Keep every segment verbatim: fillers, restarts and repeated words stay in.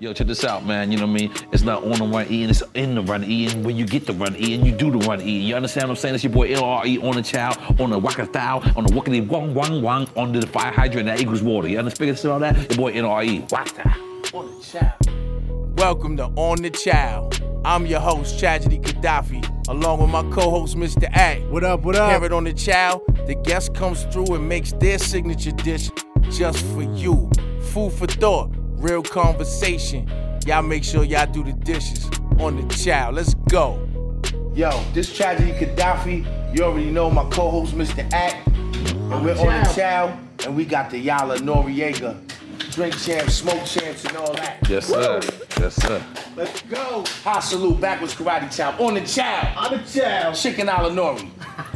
Yo, check this out, man. You know what I mean? It's not on the run eating, it's in the run eating. When you get the run eating, you do the run eating. You understand what I'm saying? It's your boy L R E on the Chow, on the Waka Thou, on the Wakani Wang Wang Wang, under the fire hydrant that equals water. You understand all that? Your boy N R E, Waka on the Chow. Welcome to On The Chow. I'm your host, Tragedy Gaddafi, along with my co-host, Mister A. What up, what up? Carrot on the Chow. The guest comes through and makes their signature dish just for you. Food for thought. Real conversation. Y'all make sure y'all do the dishes on the Chow. Let's go. Yo, this Tragedy Gaddafi. You already know my co-host, Mister Act. And we're on the Chow. And we got the Yala, Noriega, Drink Champs, Smoke Champs, and all that. Yes, sir. Woo! Yes, sir. Let's go. High salute, backwards karate chop. On the Chow. On the Chow. Chicken Ala Nori.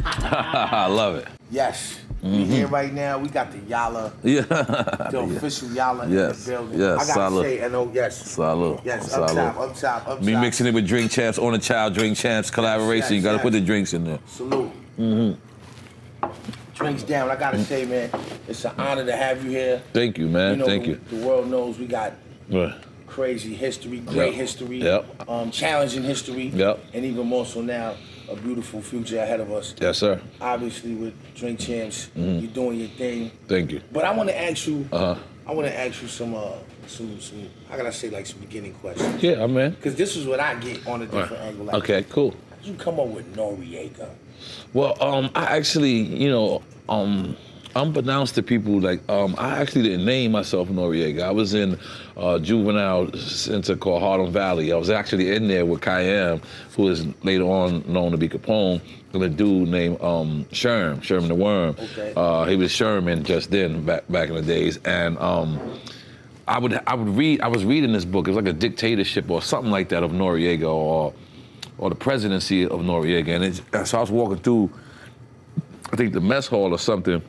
I love it. Yes. Mm-hmm. We here right now. We got the Yala, yeah. the official Yala yes. in the building. Yes. I gotta say, and oh yes, salute. Yes, salute. Up top, up top, up top. Me mixing it with Drink Champs, On The Chow, Drink Champs collaboration. Yes, yes, you gotta yes. put the drinks in there. Salute. Mm-hmm. Drinks down. I gotta mm-hmm. say, man, it's an honor to have you here. Thank you, man. You know, Thank the, you. The world knows we got yeah. crazy history, great yep. history, yep. Um, challenging history, yep. and even more so now. A beautiful future ahead of us. Yes, sir. Obviously, with Drink Champs, mm-hmm. you're doing your thing. Thank you. But I want to ask you. Uh-huh. I want to ask you some, uh, some, some. How can I say, like, some beginning questions? Yeah, I mean. Because this is what I get on a different right. angle. Like, okay, cool. How did you come up with Noriega? Well, um, I actually, you know, um, unbeknownst to people, like, um, I actually didn't name myself Noriega. I was in uh, juvenile center called Harlem Valley. I was actually in there with Khayyam, who is later on known to be Capone, and a dude named um, Sherm, Sherman the Worm. Okay. Uh, he was Sherman just then, back back in the days. And um, I would I would read, I was reading this book. It was like a dictatorship or something like that of Noriega, or or the presidency of Noriega. And it, so I was walking through, I think the mess hall or something.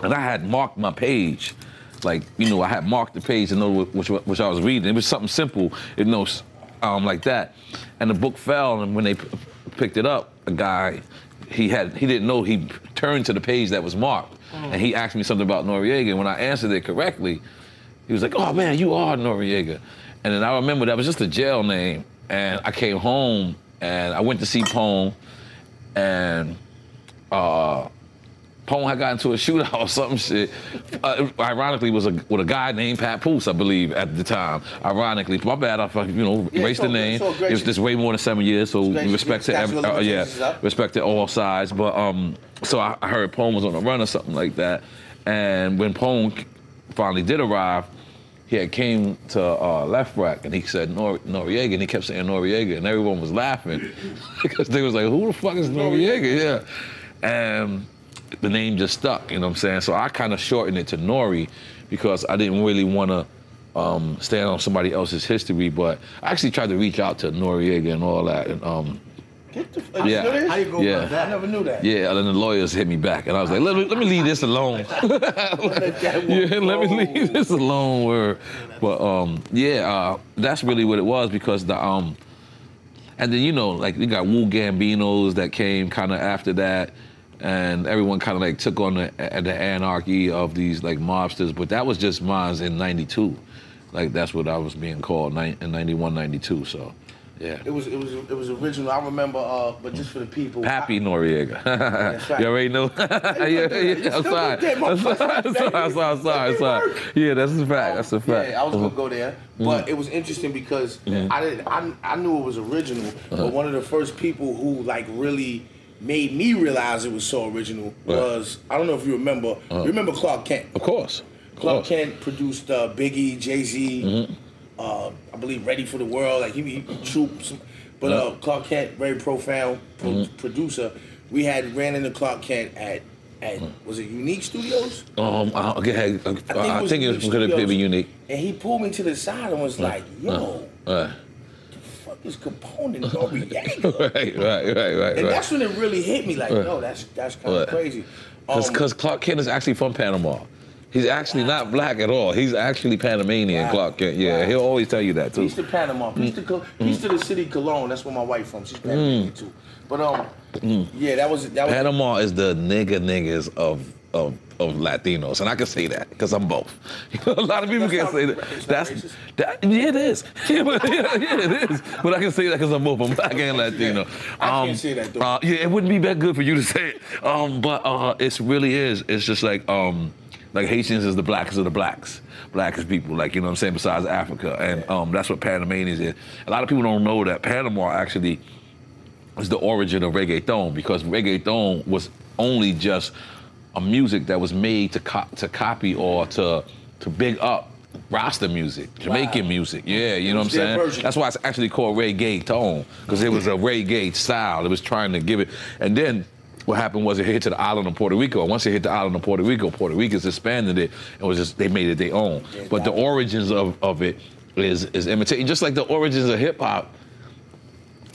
And I had marked my page, like, you know, I had marked the page to know which, which I was reading. It was something simple, you know, um, like that. And the book fell, and when they p picked it up, a guy, he had he didn't know, he turned to the page that was marked. Oh. And he asked me something about Noriega, and when I answered it correctly, he was like, oh man, you are Noriega. And then I remember that was just a jail name, and I came home, and I went to see Pone, and, uh, Pone had got into a shootout or some shit. Uh, ironically, was a, with a guy named Pat Poose, I believe, at the time. Ironically, my bad, I you know yeah, erased so, the name. So it was just way more than seven years, so respect to every, uh, yeah, respect to all sides. But um, so I, I heard Pone was on the run or something like that. And when Pone finally did arrive, he had came to uh, LeFrak, and he said Nor Noriega, and he kept saying Noriega, and everyone was laughing because they was like, "Who the fuck is Noriega?" Yeah, and the name just stuck, you know what I'm saying? So I kind of shortened it to Nori because I didn't really want to um, stand on somebody else's history, but I actually tried to reach out to Noriega and all that. And, um, Get the fuck yeah, serious? How you go yeah. about that? I never knew that. Yeah, and then the lawyers hit me back, and I was like, let me, let me leave this alone. let, yeah, let me leave this alone. Word. But um, yeah, uh, that's really what it was, because the, um, and then, you know, like we got Wu Gambinos that came kind of after that, and everyone kind of like took on the, the anarchy of these like mobsters, but that was just mine in ninety-two. Like that's what I was being called in ninety-one, ninety-two, so yeah. It was, it was, it was original, I remember, uh, but just for the people. Pappy I, Noriega. That's right. You already know? yeah, yeah, yeah, I'm sorry. I'm sorry, I'm sorry, I'm sorry, sorry, sorry. Yeah, that's a fact, that's a fact. Yeah, I was gonna go there, but mm-hmm. it was interesting because mm-hmm. I, didn't, I, I knew it was original, uh-huh. but one of the first people who like really made me realize it was so original was, right. I don't know if you remember, uh-huh. you remember Clark Kent? Of course. Of Clark course. Kent produced uh, Biggie, Jay-Z, mm-hmm. uh, I believe Ready for the World, like he, he troops, but uh, Clark Kent, very profound pro mm-hmm. producer. We had ran into Clark Kent at, at mm-hmm. was it Unique Studios? Um, I, I, I think it was, think it was gonna be Unique. And he pulled me to the side and was mm-hmm. like, yo, mm-hmm. is Capone and Noriega. Right, right, right, right. And right. that's when it really hit me, like, right. no, that's that's kind of right. crazy. Because um, Clark Kent is actually from Panama. He's actually wow. not black at all. He's actually Panamanian, wow. Clark Kent. Yeah, wow. he'll always tell you that, too. Peace to Panama. Peace, mm. to, peace mm. to the city Cologne. That's where my wife from. She's Panamanian, mm. too. But, um, mm. yeah, that was, that was... Panama is the nigga niggas of of of Latinos, and I can say that because I'm both. A lot of people that's can't say that. It's that's that, yeah, it is. Yeah, but, yeah, yeah, it is. But I can say that because I'm both. I'm black and Latino. Um, I can't say that though. Uh, yeah, it wouldn't be that good for you to say it. Um, but uh, it really is. It's just like um, like Haitians is the blackest of the blacks, blackest people. Like you know what I'm saying. Besides Africa, and um, that's what Panamanians is. A lot of people don't know that Panama actually is the origin of reggaeton, because reggaeton was only just a music that was made to co- to copy or to to big up Rasta music, Jamaican wow. music. Yeah, you know what I'm saying? Version. That's why it's actually called reggaeton, because it was a reggae style. It was trying to give it. And then what happened was it hit to the island of Puerto Rico. Once it hit the island of Puerto Rico, Puerto Ricans expanded it and was just, they made it their own. Yeah, but the it. origins of, of it is, is imitating. Just like the origins of hip hop,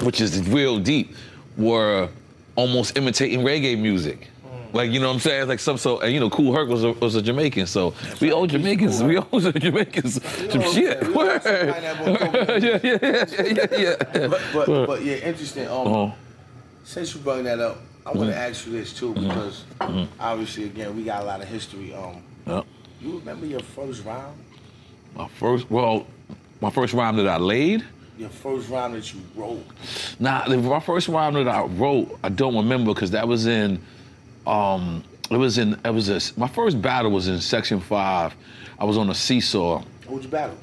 which is real deep, were almost imitating reggae music. Like, you know what I'm saying? It's like some, so, and you know, Kool Herc was a, was a Jamaican, so we owe Jamaicans, we owe Jamaicans some shit. Yeah, yeah, yeah, yeah, yeah. But, but, but yeah, interesting. Um, uh-huh. Since you brought that up, I want to mm-hmm. ask you this too, because mm-hmm. obviously, again, we got a lot of history. Um, yeah. You remember your first rhyme? My first, well, my first rhyme that I laid? Your first rhyme that you wrote? Nah, my first rhyme that I wrote, I don't remember, because that was in, Um, it was in, it was a, my first battle was in Section five. I was on a seesaw. Who'd you battle?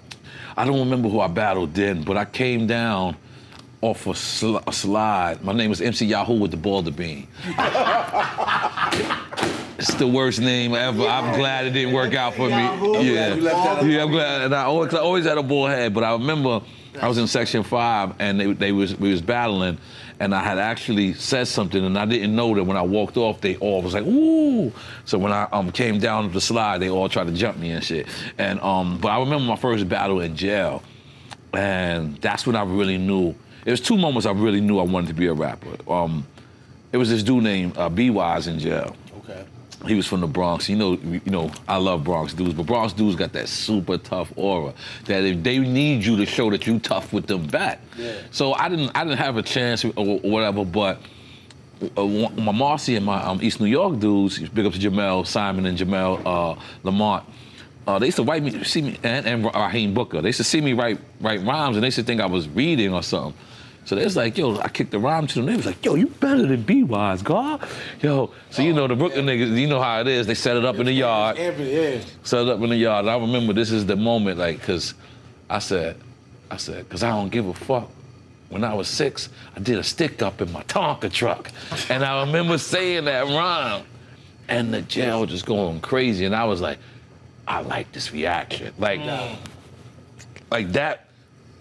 I don't remember who I battled then, but I came down off a, sl- a slide. My name was M C Yahoo with the Balder Bean. It's the worst name ever. Yeah. I'm glad it didn't work out for Yahoo. me. Yeah, yeah, yeah, I'm glad. And I always, I always had a bald head, but I remember I was in Section five and they, they was, we was battling, and I had actually said something, and I didn't know that when I walked off, they all was like, ooh. So when I um, came down the slide, they all tried to jump me and shit. And um, but I remember my first battle in jail, and that's when I really knew. It was two moments I really knew I wanted to be a rapper. Um, it was this dude named uh, B-Wise in jail. Okay. He was from the Bronx. You know, you know, I love Bronx dudes, but Bronx dudes got that super tough aura that if they need you to show that you tough with them back. Yeah. So I didn't, I didn't have a chance or whatever. But my Marcy and my um, East New York dudes, big up to Jamel, Simon and Jamel uh, Lamont. Uh, they used to write me, see me, and, and Raheem Booker. They used to see me write write rhymes, and they used to think I was reading or something. So they was like, yo, I kicked the rhyme to them. They was like, yo, you better than B-Wise, God. Yo, so you know the Brooklyn niggas, you know how it is. They set it up in the yard. Set it up in the yard. And I remember this is the moment, like, cause I said, I said, cause I don't give a fuck. When I was six, I did a stick up in my Tonka truck. And I remember saying that rhyme. And the jail just going crazy. And I was like, I like this reaction. Like, mm. like that.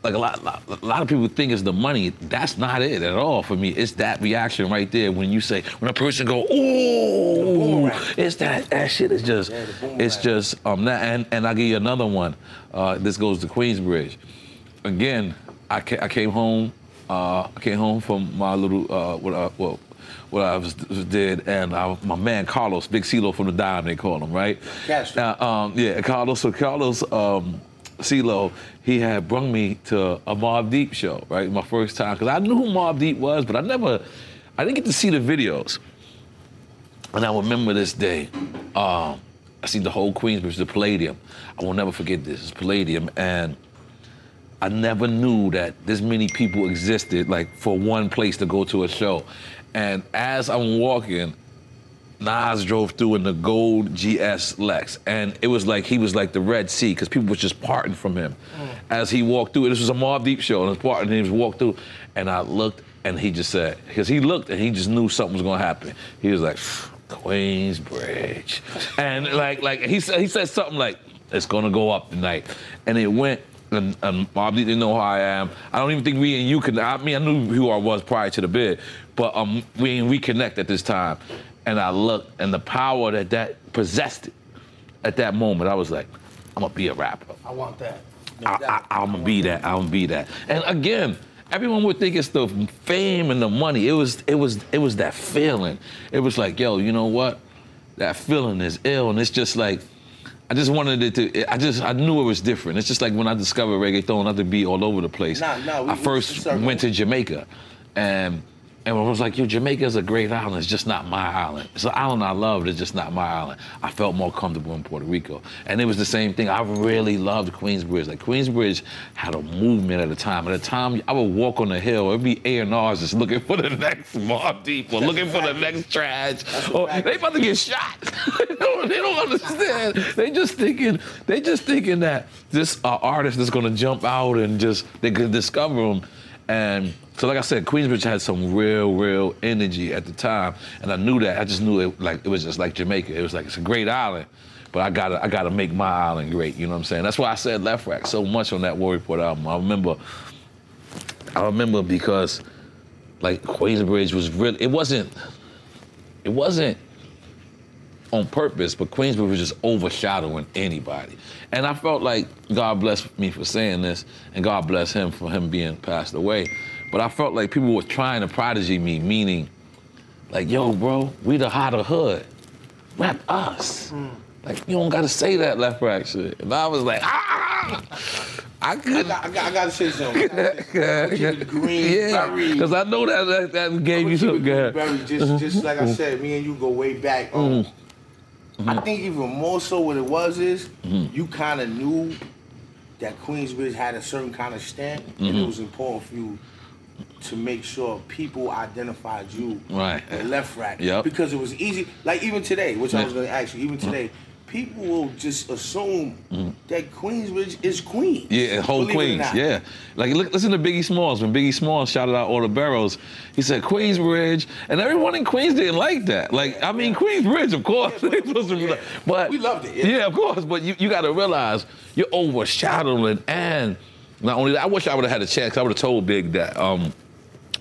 Like a lot, a lot of people think it's the money. That's not it at all for me. It's that reaction right there when you say, when a person go, ooh, it's that, that shit is just, yeah, it's just, um, that, and, and I'll give you another one. Uh, this goes to Queensbridge. Again, I, ca- I came home, uh, I came home from my little, uh, what I, well, what I was, was did, and I, my man Carlos, Big CeeLo from the Dime, they call him, right? Yes. Uh, um, yeah, Carlos, so Carlos, um, CeeLo, he had brung me to a Mobb Deep show, right? My first time, because I knew who Mobb Deep was, but I never, I didn't get to see the videos. And I remember this day, um, I seen the whole Queensbridge, the Palladium. I will never forget this, it's Palladium, and I never knew that this many people existed, like, for one place to go to a show. And as I'm walking, Nas drove through in the gold G S Lex, and it was like he was like the Red Sea, because people was just parting from him mm. as he walked through. This was a Mobb Deep show, and his parting, and he was walked through, and I looked, and he just said, because he looked, and he just knew something was gonna happen. He was like, Queensbridge, and like like he said he said something like, it's gonna go up tonight, and it went. And, and Mobb Deep didn't know who I am. I don't even think we and you could. I mean, I knew who I was prior to the bid, but um, we didn't reconnect at this time. And I looked, and the power that that possessed it at that moment, I was like, I'm gonna be a rapper. I want that. No I, I, I'm gonna be that. that. I'm gonna be that. And again, everyone would think it's the fame and the money. It was, it was, it was that feeling. It was like, yo, you know what? That feeling is ill, and it's just like, I just wanted it to. I just, I knew it was different. It's just like when I discovered reggaeton, I had to be all over the place. Nah, nah, we, I first we, went to Jamaica, and And I was like, yo, Jamaica's a great island, it's just not my island. It's an island I love, it's just not my island. I felt more comfortable in Puerto Rico. And it was the same thing, I really loved Queensbridge. Like Queensbridge had a movement at a time. At a time, I would walk on the hill, it'd be A and R's just looking for the next Mobb Deep or looking for the next trash. Or they about to get shot. they, don't, they don't understand. They just thinking, they just thinking that this uh, artist is gonna jump out and just, they could discover him. And so like I said, Queensbridge had some real, real energy at the time. And I knew that, I just knew it, like, it was just like Jamaica. It was like, it's a great island, but I gotta, I gotta make my island great, you know what I'm saying? That's why I said LeFrak so much on that War Report album. I remember, I remember because like Queensbridge was really, it wasn't, it wasn't on purpose, but Queensbridge was just overshadowing anybody. And I felt like, God bless me for saying this, and God bless him for him being passed away, but I felt like people were trying to prodigy me, meaning, like, yo, bro, we the hotter hood. Rap us. Mm. Like, you don't gotta say that LeFrak shit. And I was like, ah! I could. I, I, I gotta say something. Green, yeah, because I know that that, that gave you something good. Just, just like I said, me and you go way back. Um, mm. Mm-hmm. I think even more so what it was is, mm-hmm. you kind of knew that Queensbridge had a certain kind of stamp, mm-hmm. and it was important for you to make sure people identified you right. and LeFrak. Yep. Because it was easy, like even today, which yeah. I was gonna ask you, even today, people will just assume mm-hmm. that Queensbridge is Queens. Yeah, whole Queens, yeah. Like, look, listen to Biggie Smalls. When Biggie Smalls shouted out all the boroughs, he said Queensbridge, and everyone in Queens didn't like that. Like, I mean, Queensbridge, of course. Yeah, but, yeah. but we loved it. Yeah, yeah, of course, but you, you gotta realize you're overshadowing, and not only that, I wish I would've had a chance, I would've told Big that, um,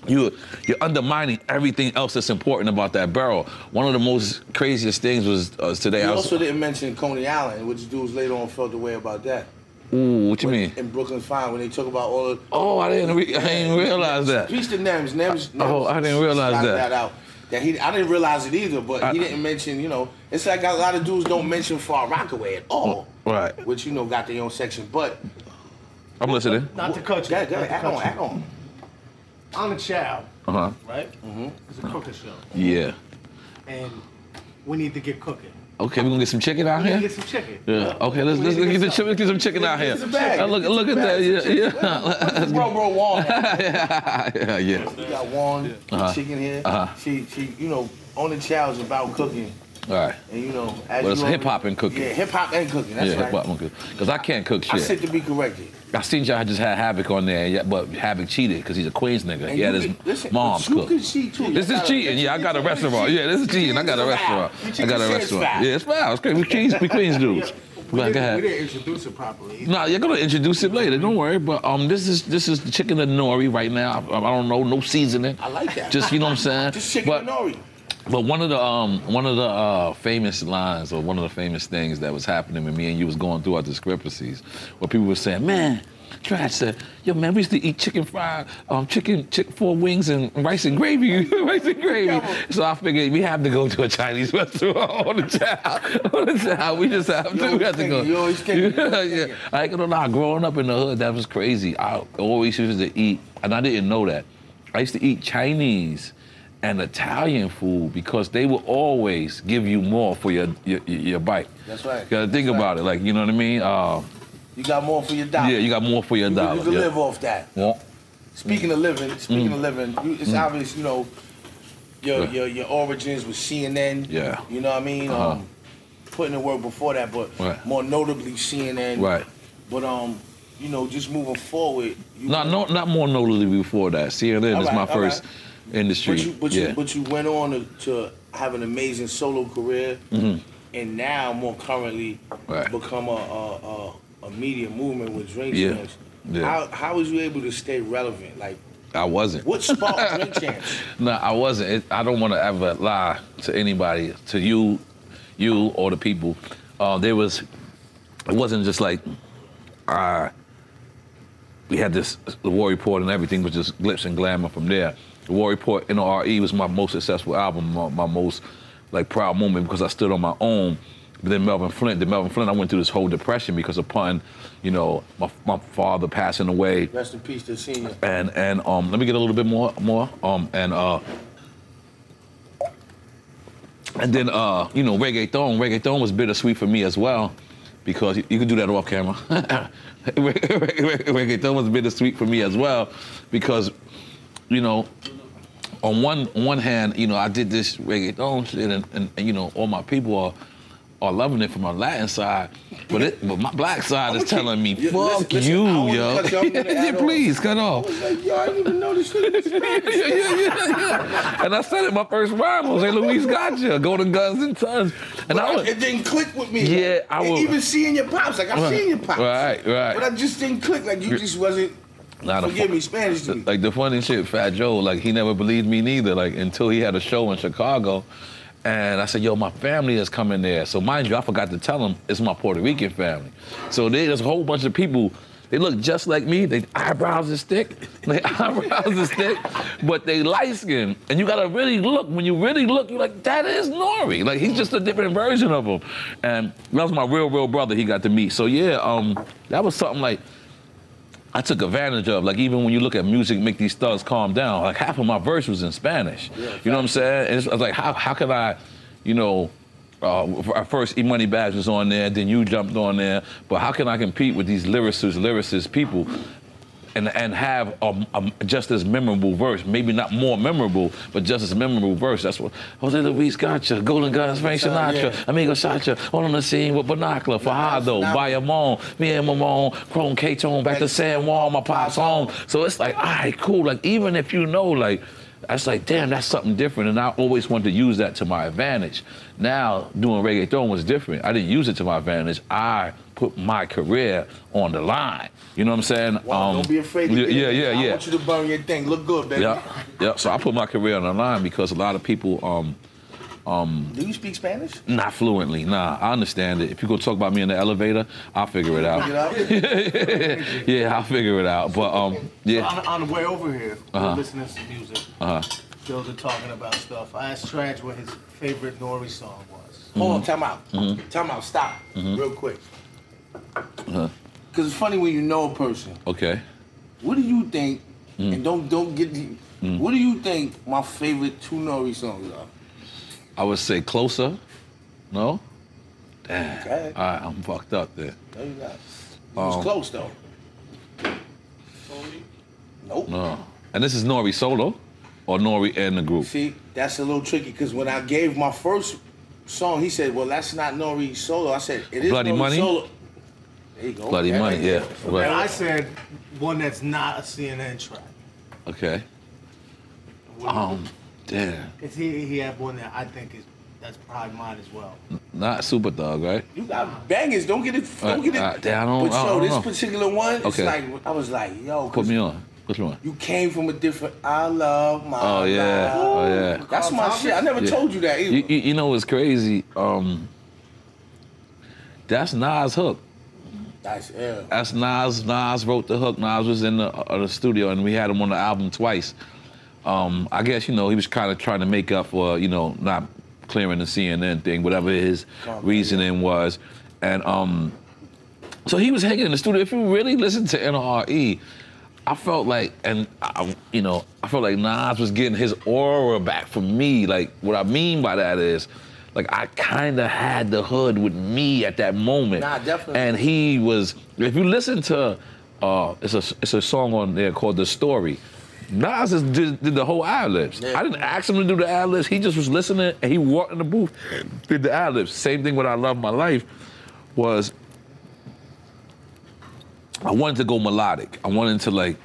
You, you're undermining everything else that's important about that borough. One of the most craziest things was uh, today. You I was, also didn't mention Coney Island, which dudes later on felt the way about that. Ooh, what you when, mean? In Brooklyn Fine, when they talk about all of... Oh, I didn't, re I didn't realize that. Peace to Nems. Nems, Nems oh, I didn't realize that. that out. That he, I didn't realize it either, but I, he didn't mention, you know, it's like a lot of dudes don't mention Far Rockaway at all. Right. Which, you know, got their own section, but... I'm listening. Not to cut you. Act on, act on. On The Chow, uh-huh. right? Mm-hmm. It's a cooking show. Yeah. And we need to get cooking. Okay, we're gonna get some chicken out we here? We need to get some chicken. Yeah, okay, let's, let's, get, get, some, get some chicken let's out get here. Bag. Uh, look look at that, yeah. yeah. Bro, bro, Wong. yeah, yeah, yeah. We got Wong, yeah. chicken here. Uh-huh. She, she, you know, On The Chow is about cooking. All right. And you know, as well, it's hip hop and cooking. Yeah, hip hop and cooking. That's yeah, right. Hip hop and cooking. Because I can't cook shit. I said to be corrected. I seen y'all just had Havoc on there, but Havoc cheated because he's a Queens nigga. And he had his can, listen, mom's cook. You can cheat too. This is cheating. Yeah, I got a restaurant. Yeah, this is cheating. I got a restaurant. I got a restaurant. Yeah, it's foul. It's crazy. We Queens, we Queens dudes. We didn't, we didn't introduce it properly. Either. Nah, you're gonna introduce it later. Don't worry. But um, this is this is the chicken and nori right now. I, I don't know, no seasoning. I like that. Just you know what I'm saying. Just chicken but, and nori. But one of the um, one of the uh, famous lines, or one of the famous things that was happening when me and you was going through our discrepancies, where people were saying, "Man, Trash said, yo man, we used to eat chicken fried, um, chicken chick four wings and rice and gravy, rice and gravy." So I figured we have to go to a Chinese restaurant on The Chow. On The Chow, we just have to. We have to go. You always think. Yeah, I ain't gonna lie. Growing up in the hood, that was crazy. I always used to eat, and I didn't know that. I used to eat Chinese and Italian food because they will always give you more for your your, your bite. That's right. You gotta think That's about right. it, like, you know what I mean? Uh, you got more for your dollar. Yeah, you got more for your you, dollar. You can yeah. live off that. Yeah. Speaking mm. of living, speaking mm. of living, you, it's mm. obvious, you know, your, yeah. your your origins with C N N, yeah. you know what I mean? Uh-huh. um, putting the work before that, but right. more notably C N N. Right. But, um. you know, just moving forward. Not, no, not more notably before that. C N N all is right, my first... Right. industry. But you, but, yeah. you, but you went on to, to have an amazing solo career, mm-hmm. and now more currently right. become a, a, a, a media movement with Drink Champs. Yeah. Yeah. How, how was you able to stay relevant? Like, I wasn't. What sparked Drink Champs? No, I wasn't. It, I don't want to ever lie to anybody, to you, you or the people. Uh, there was, it wasn't just like, uh, we had this, the War Report and everything was just glitz and glamour from there. The War Report, N O R E, was my most successful album, my, my most like proud moment because I stood on my own. But then Melvin Flynt, the Melvin Flynt, I went through this whole depression because upon, you know, my, my father passing away. Rest in peace, the senior. And and um, let me get a little bit more more um and uh. And then uh, you know, reggaeton, reggaeton was bittersweet for me as well, because you, you can do that off camera. Reggaeton was bittersweet for me as well, because, you know, on one one hand, you know, I did this reggaeton shit, and, and, and you know, all my people are. Are loving it from my Latin side, but it, but my black side is telling me, fuck listen, listen, you, yo. Cut yeah, please, cut off. I was like, yo, I didn't even know this shit was Spanish. yeah, yeah, yeah, yeah. And I said it, my first rhyme was, hey, Luis Gotcha, Golden Guns and Tons. And I was, it didn't click with me. Yeah, like, I was. Even seeing your pops, like, I've right, seen your pops. Right, right. But I just didn't click, like, you just wasn't. Nah, forgive me, Spanish to me. Like, the funny shit, Fat Joe, like, he never believed me neither, like, until he had a show in Chicago. And I said, yo, my family is coming there. So mind you, I forgot to tell them it's my Puerto Rican family. So they, there's a whole bunch of people, they look just like me, they eyebrows is thick, they eyebrows is thick, but they light skinned. And you gotta really look, when you really look, you're like, that is Nori. Like, he's just a different version of him. And that was my real, real brother he got to meet. So yeah, um, that was something like, I took advantage of, like, even when you look at music, make these thugs calm down. Like, half of my verse was in Spanish. Yeah, you know what I'm saying? And it's, I was like, how how could I, you know, uh, first E Money Badge was on there, then you jumped on there. But how can I compete with these lyricists, lyricists, people, and and have a, a just as memorable verse? Maybe not more memorable, but just as memorable verse. That's what Jose Luis Gotcha, Golden Guns, Frank Sinatra, yeah. Amigo Sacha, all on the scene with Binocular, Fajardo, Bayamon, me and Mamon, Chrome K-Tone, back to San Juan, my pop's home. So it's like, all right, cool. Like, even if you know, like, that's like, damn, that's something different. And I always wanted to use that to my advantage. Now, doing reggaeton was different. I didn't use it to my advantage. I put my career on the line. You know what I'm saying? Wow, um, don't be afraid to yeah, yeah, yeah, yeah. I want you to burn your thing. Look good, baby. Yep, yep. So I put my career on the line because a lot of people... Um, um, Do you speak Spanish? Not fluently, nah. I understand it. If you go talk about me in the elevator, I'll figure it out. Yeah, I'll figure it out. But um, yeah. So on, on the way over here, uh-huh. we're listening to music. Uh-huh. Girls are talking about stuff. I asked Traj what his favorite Nori song was. Mm-hmm. Hold on, time out. Mm-hmm. Time out, stop, mm-hmm. real quick. Because uh-huh. it's funny when you know a person. Okay. What do you think, mm. and don't don't get the, mm. what do you think my favorite two Nori songs are? I would say Closer. No? Damn. Okay. All right, I'm fucked up there. No, you not. It was um, close, though. Tony? Nope. No. And this is Nori solo or Nori and the group? See, that's a little tricky, because when I gave my first song, he said, well, that's not Nori solo. I said, it is Bloody Nori Money? Solo. There you go. Bloody okay. Money, yeah. And right. I said one that's not a C N N track. Okay. Um, damn. Because he, he had one that I think is, that's probably mine as well. Not Super Thug, right? You got bangers, don't get it, don't get it. Uh, damn, I don't, but yo, this know. particular one, okay. it's like, I was like, yo. Put me on. Which one? You came from a different, I love my Oh, yeah, life. oh, yeah. That's my shit, I never yeah. told you that either. You, you, you know what's crazy? Um, that's Nas' hook. That's, yeah. That's Nas. Nas wrote the hook. Nas was in the, uh, the studio, and we had him on the album twice. Um, I guess, you know, he was kind of trying to make up for, you know, not clearing the C N N thing, whatever his oh, reasoning yeah. was. And um, so he was hanging in the studio. If you really listen to N R E, I felt like, and I, you know, I felt like Nas was getting his aura back from me. Like, what I mean by that is, like, I kind of had the hood with me at that moment. Nah, definitely. And he was, if you listen to, uh, it's, a, it's a song on there called The Story. Nas just did, did the whole ad-libs. Yeah. I didn't ask him to do the ad-libs. He just was listening, and he walked in the booth, did the ad-libs. Same thing with I Love My Life was, I wanted to go melodic. I wanted to, like,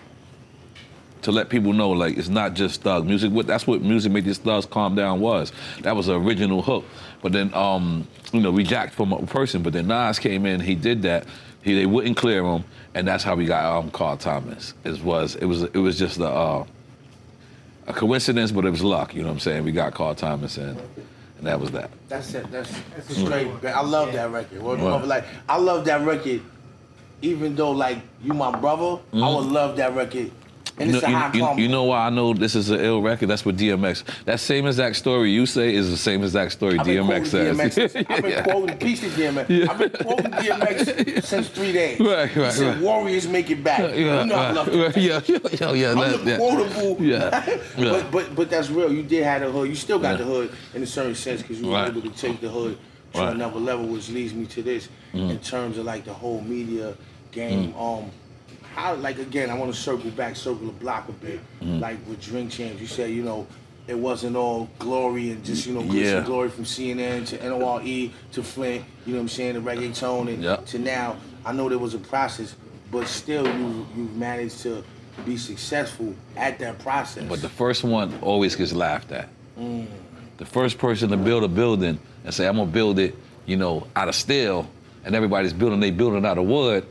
to let people know, like, it's not just thug music. What, that's what Music Make These Thugs Calm Down was. That was the original hook. But then, um, you know, we jacked from a person, but then Nas came in, he did that. He, they wouldn't clear him, and that's how we got um, Carl Thomas. It was, it was, it was just a, uh, a coincidence, but it was luck, you know what I'm saying? We got Carl Thomas in, and that was that. That's it, that's, that's a straight, mm-hmm. I love that record. Well, right. Like, I love that record, even though, like, you my brother, mm-hmm. I would love that record And you, know, it's you, you, you know why I know this is an ill record? That's with D M X. That same exact story you say is the same exact story D M X says. D M X. I've been quoting pieces D M X. Yeah. I've been quoting D M X since three days. Right, right, he said, right. Warriors make it back. You know I love it. Yeah, yeah, yeah. I'm the quotable. Yeah. Yeah. But, but, but that's real. You did have the hood. You still got yeah. the hood in a certain sense because you right. were able to take the hood to right. another level, which leads me to this mm. in terms of like the whole media game. Mm. Um, How, like, again, I want to circle back, circle the block a bit. Mm. Like, with Drink Champs, you said, you know, it wasn't all glory and just, you know, glitz yeah. and glory from C N N to N O R E to Flynt, you know what I'm saying, to Reggaeton and yep. to now. I know there was a process, but still you, you've managed to be successful at that process. But the first one always gets laughed at. Mm. The first person to build a building and say, I'm going to build it, you know, out of steel, and everybody's building, they building out of wood,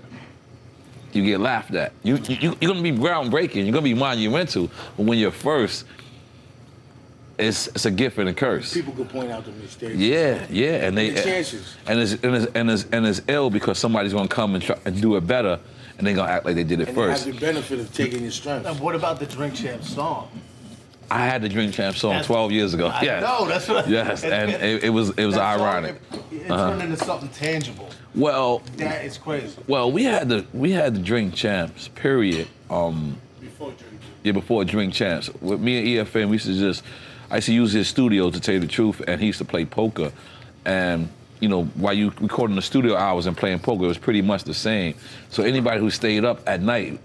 you get laughed at. You, you, you're gonna be groundbreaking, you're gonna be monumental, but when you're first, it's, it's a gift and a curse. People could point out the mistakes. Yeah, yeah, and they- the chances. And it's, and, it's, and, it's, and it's ill because somebody's gonna come and, try, and do it better, and they're gonna act like they did it and first. And have the benefit of taking your strength. And what about the Drink Champs song? I had the Drink Champs song that's, twelve years ago. I yes. know, that's what I Yes, and it, it was, it was ironic. Song, it, it uh-huh. turned into something tangible. Well, that is crazy. Well, we had the we had the Drink Champs, period. Um, before Drink Champs. Yeah, before Drink Champs. With me and E F N, we used to just, I used to use his studio to tell you the truth, and he used to play poker. And, you know, while you recording the studio hours and playing poker, it was pretty much the same. So anybody who stayed up at night,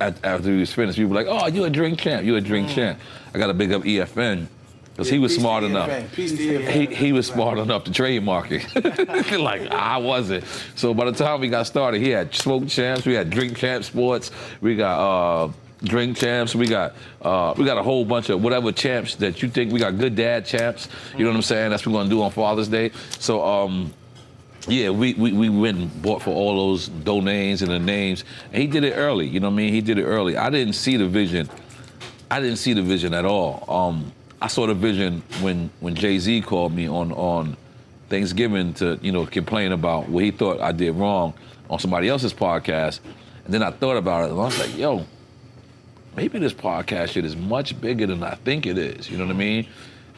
after he was finished, people were like, oh, you a Drink Champ, you a Drink mm. Champ. I got to big up E F N, because yeah, he was smart enough. He, he was smart enough to trademark it. Like, I wasn't. So by the time we got started, he had Smoke Champs, we had Drink Champ Sports, we got uh, Drink Champs, we got uh, we got a whole bunch of whatever champs that you think, we got Good Dad Champs, you mm. know what I'm saying? That's what we're going to do on Father's Day. So, um, yeah, we, we, we went and bought for all those domains and the names. And he did it early, you know what I mean? He did it early. I didn't see the vision. I didn't see the vision at all. Um, I saw the vision when, when Jay-Z called me on, on Thanksgiving to, you know, complain about what he thought I did wrong on somebody else's podcast. And then I thought about it and I was like, yo, maybe this podcast shit is much bigger than I think it is, you know what I mean?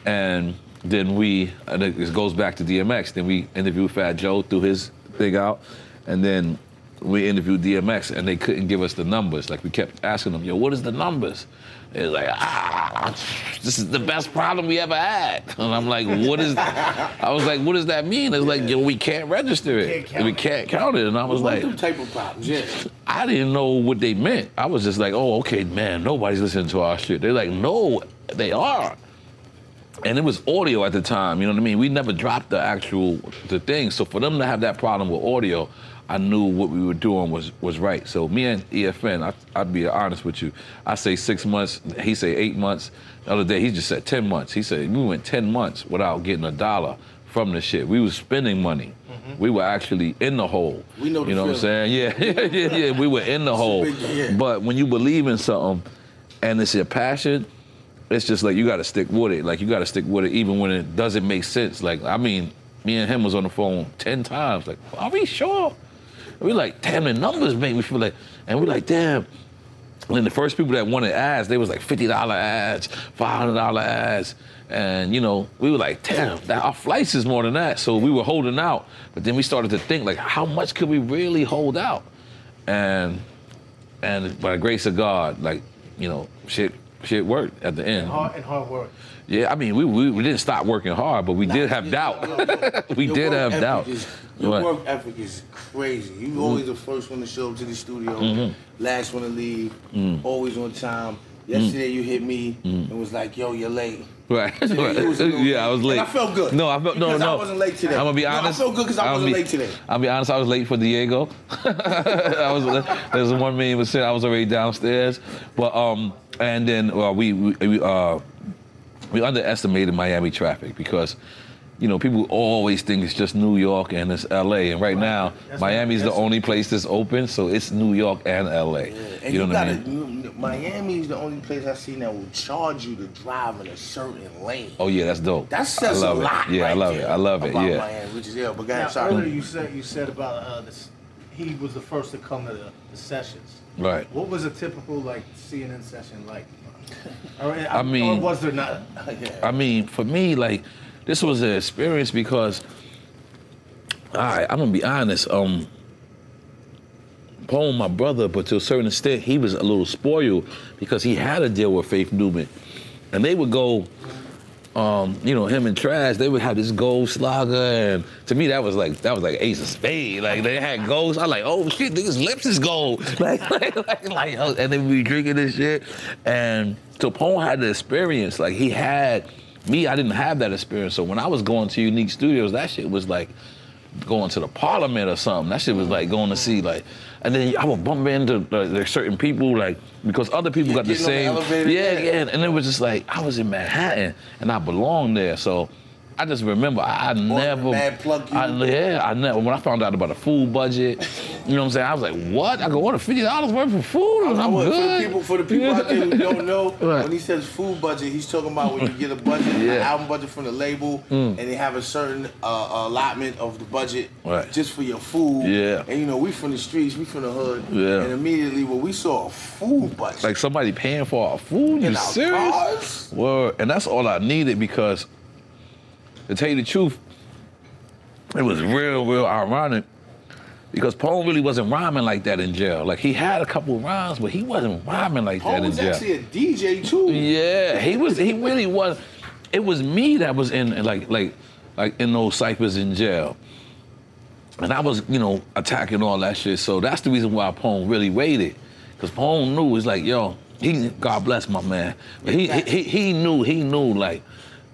And then we, and it goes back to D M X, then we interviewed Fat Joe, threw his thing out, and then we interviewed D M X, and they couldn't give us the numbers. Like, we kept asking them, yo, what is the numbers? They was like, ah, this is the best problem we ever had. And I'm like, what is, I was like, what does that mean? It's yeah. like, yo, we can't register it. Can't count we can't it. count it. And I was like, them type of problems, yeah. I didn't know what they meant. I was just like, oh, okay, man, nobody's listening to our shit. They're like, no, they are. And it was audio at the time, you know what I mean? We never dropped the actual the thing. So for them to have that problem with audio, I knew what we were doing was was right. So me and E F N, I, I'd be honest with you. I say six months, he say eight months. The other day, he just said ten months. He said, we went ten months without getting a dollar from this shit. We was spending money. Mm-hmm. We were actually in the hole. We know the You know feeling. What I'm saying? Yeah, yeah, yeah, we were in the hole. Big, yeah. But when you believe in something and it's your passion, it's just like, you gotta stick with it. Like, you gotta stick with it even when it doesn't make sense. Like, I mean, me and him was on the phone ten times. Like, are we sure? And we like, damn, the numbers make me feel like, and we're like, damn. And then the first people that wanted ads, they was like fifty dollar ads, five hundred dollar ads. And, you know, we were like, damn, that, our flights is more than that. So we were holding out. But then we started to think, like, how much could we really hold out? And, and by the grace of God, like, you know, shit, Shit worked at the end. And hard, and hard work. Yeah, I mean, we, we we didn't stop working hard, but we nah, did have you, doubt. No, no, we your did have doubt. Is, your what? work ethic is crazy. You mm-hmm. always the first one to show up to the studio, mm-hmm. last one to leave, mm-hmm. always on time. Yesterday mm-hmm. you hit me mm-hmm. and was like, yo, you're late. Right. Today, was yeah, I was late. And I felt good. No, I felt no, no. I wasn't late today. I'm gonna be honest. No, I felt good because I I'm wasn't be, late today. I'll be honest. I was late for Diego. I was. There's one man who said I was already downstairs, but um, and then well, we we uh, we underestimated Miami traffic because, you know, people always think it's just New York and it's L A. And right, right. now, that's Miami's right. the only place that's open, so it's New York and L A. Yeah. And you know you what I mean? You, Miami's the only place I seen that will charge you to drive in a certain lane. Oh yeah, that's dope. That says a lot. Yeah, right I love there it. I love it. Yeah. Miami, which is ill. But guys, sorry. Earlier you said you said about uh, this. he was the first to come to the, the sessions. Right. What was a typical like C N N session like? Or, I, I mean, or was there not? Yeah. I mean, for me, like this was an experience because I, I'm gonna be honest. Um, Pone, my brother, but to a certain extent, he was a little spoiled because he had to deal with Faith Newman, and they would go. Um, you know, him and Trash, they would have this gold slugger, and to me that was like that was like Ace of Spades. Like they had golds. I like, oh shit, niggas lips is gold. Like, like, like, like, and they would be drinking this shit. And Capone had the experience. Like he had me, I didn't have that experience. So when I was going to Unique Studios, that shit was like going to the Parliament or something. That shit was like going to see like, and then I would bump into like certain people like because other people you got the same. The yeah, yeah, yeah, and it was just like I was in Manhattan and I belonged there. So I just remember I, I never, mad plug you. I, yeah, I never. When I found out about the food budget, you know what I'm saying? I was like, what? I go order fifty dollars worth of food and I I'm good. For the people, for the people out there who don't know, right. when he says food budget, he's talking about when you get a budget, yeah. an album budget from the label, mm. and they have a certain uh, allotment of the budget right. just for your food. Yeah. And you know, we from the streets, we from the hood, yeah. and immediately when we saw a food budget, like somebody paying for our food, you serious? Cars? Well, and that's all I needed because. To tell you the truth, it was real, real ironic because Pone really wasn't rhyming like that in jail. Like he had a couple of rhymes, but he wasn't rhyming like Pone that in jail. Pone was actually a D J too. Yeah, he was. He really was. It was me that was in like, like, like in those ciphers in jail, and I was, you know, attacking all that shit. So that's the reason why Pone really waited, because Pone knew it's like, yo, he, God bless my man, but he, he, he knew, he knew like.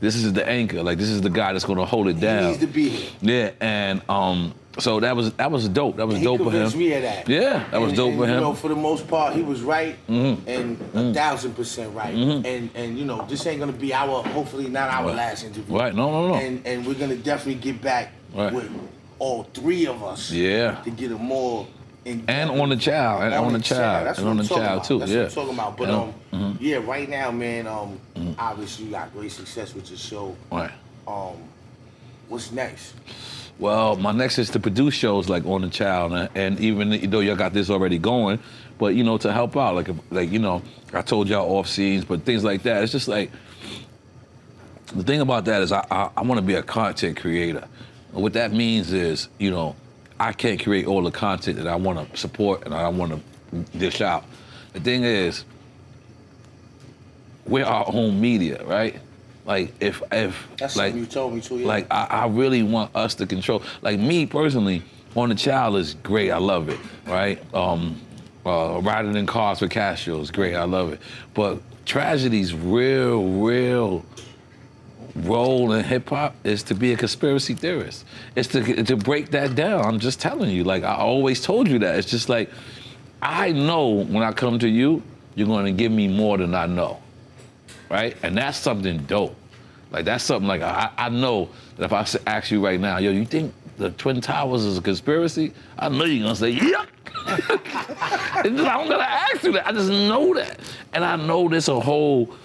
This is the anchor. Like this is the guy that's gonna hold it down. He needs to be here. Yeah, and um, so that was that was dope. That was dope for him. He convinced me of that. Yeah, that and, was dope and, for him. You know, for the most part, he was right mm-hmm. and mm-hmm. a thousand percent right. Mm-hmm. And and you know, this ain't gonna be our hopefully not our right. last interview. Right? No, no, no. And and we're gonna definitely get back right. with all three of us. Yeah. To get a more. And, and on the child, and on the child, and on the child too. That's what I'm talking about. But um, mm-hmm. yeah, right now, man, um, mm-hmm. obviously you got great success with your show. Right. Um, what's next? Well, my next is to produce shows like On the Chow, and, and even though y'all got this already going, but you know to help out, like like you know, I told y'all off scenes, but things like that. It's just like the thing about that is I I, I want to be a content creator. And what that means is you know. I can't create all the content that I want to support and I want to dish out. The thing is, we're our own media, right? Like if if that's like you told me too, yeah. Like I, I really want us to control. Like me personally, On the Child is great. I love it, right? Um, uh, Riding in Cars with Castro is great. I love it, but Tragedy's real, real. Role in hip hop is to be a conspiracy theorist. It's to to break that down. I'm just telling you, like I always told you that. It's just like I know when I come to you, you're going to give me more than I know, right? And that's something dope. Like that's something like I, I know that if I ask you right now, yo, you think the Twin Towers is a conspiracy? I know you're gonna say yuck. I'm gonna ask you that. I just know that, and I know there's a whole.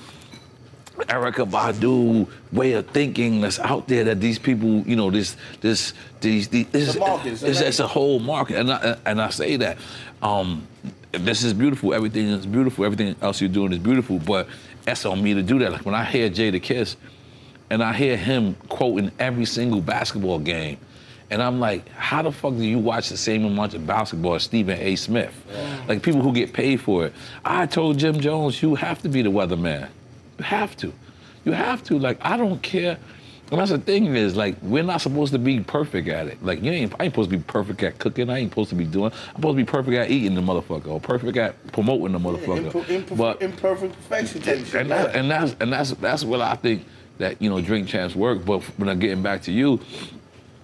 Erykah Badu way of thinking that's out there that these people, you know, this, this, these, these, this, the market, it's, it's, it's a whole market, and I, and I say that, um, this is beautiful, everything is beautiful, everything else you're doing is beautiful, but that's on me to do that. Like when I hear Jay the Kiss, and I hear him quoting every single basketball game, and I'm like, how the fuck do you watch the same amount of basketball as Stephen A. Smith? Yeah. Like people who get paid for it. I told Jim Jones, you have to be the weatherman. You have to. You have to. Like, I don't care. And that's the thing is, like, we're not supposed to be perfect at it. Like, you ain't, I ain't supposed to be perfect at cooking. I ain't supposed to be doing. I'm supposed to be perfect at eating the motherfucker or perfect at promoting the motherfucker. Yeah, imp- imp- but, imperfect perfection. And, that, and, that's, and that's, that's what I think that, you know, Drink Champs work. But when I'm getting back to you,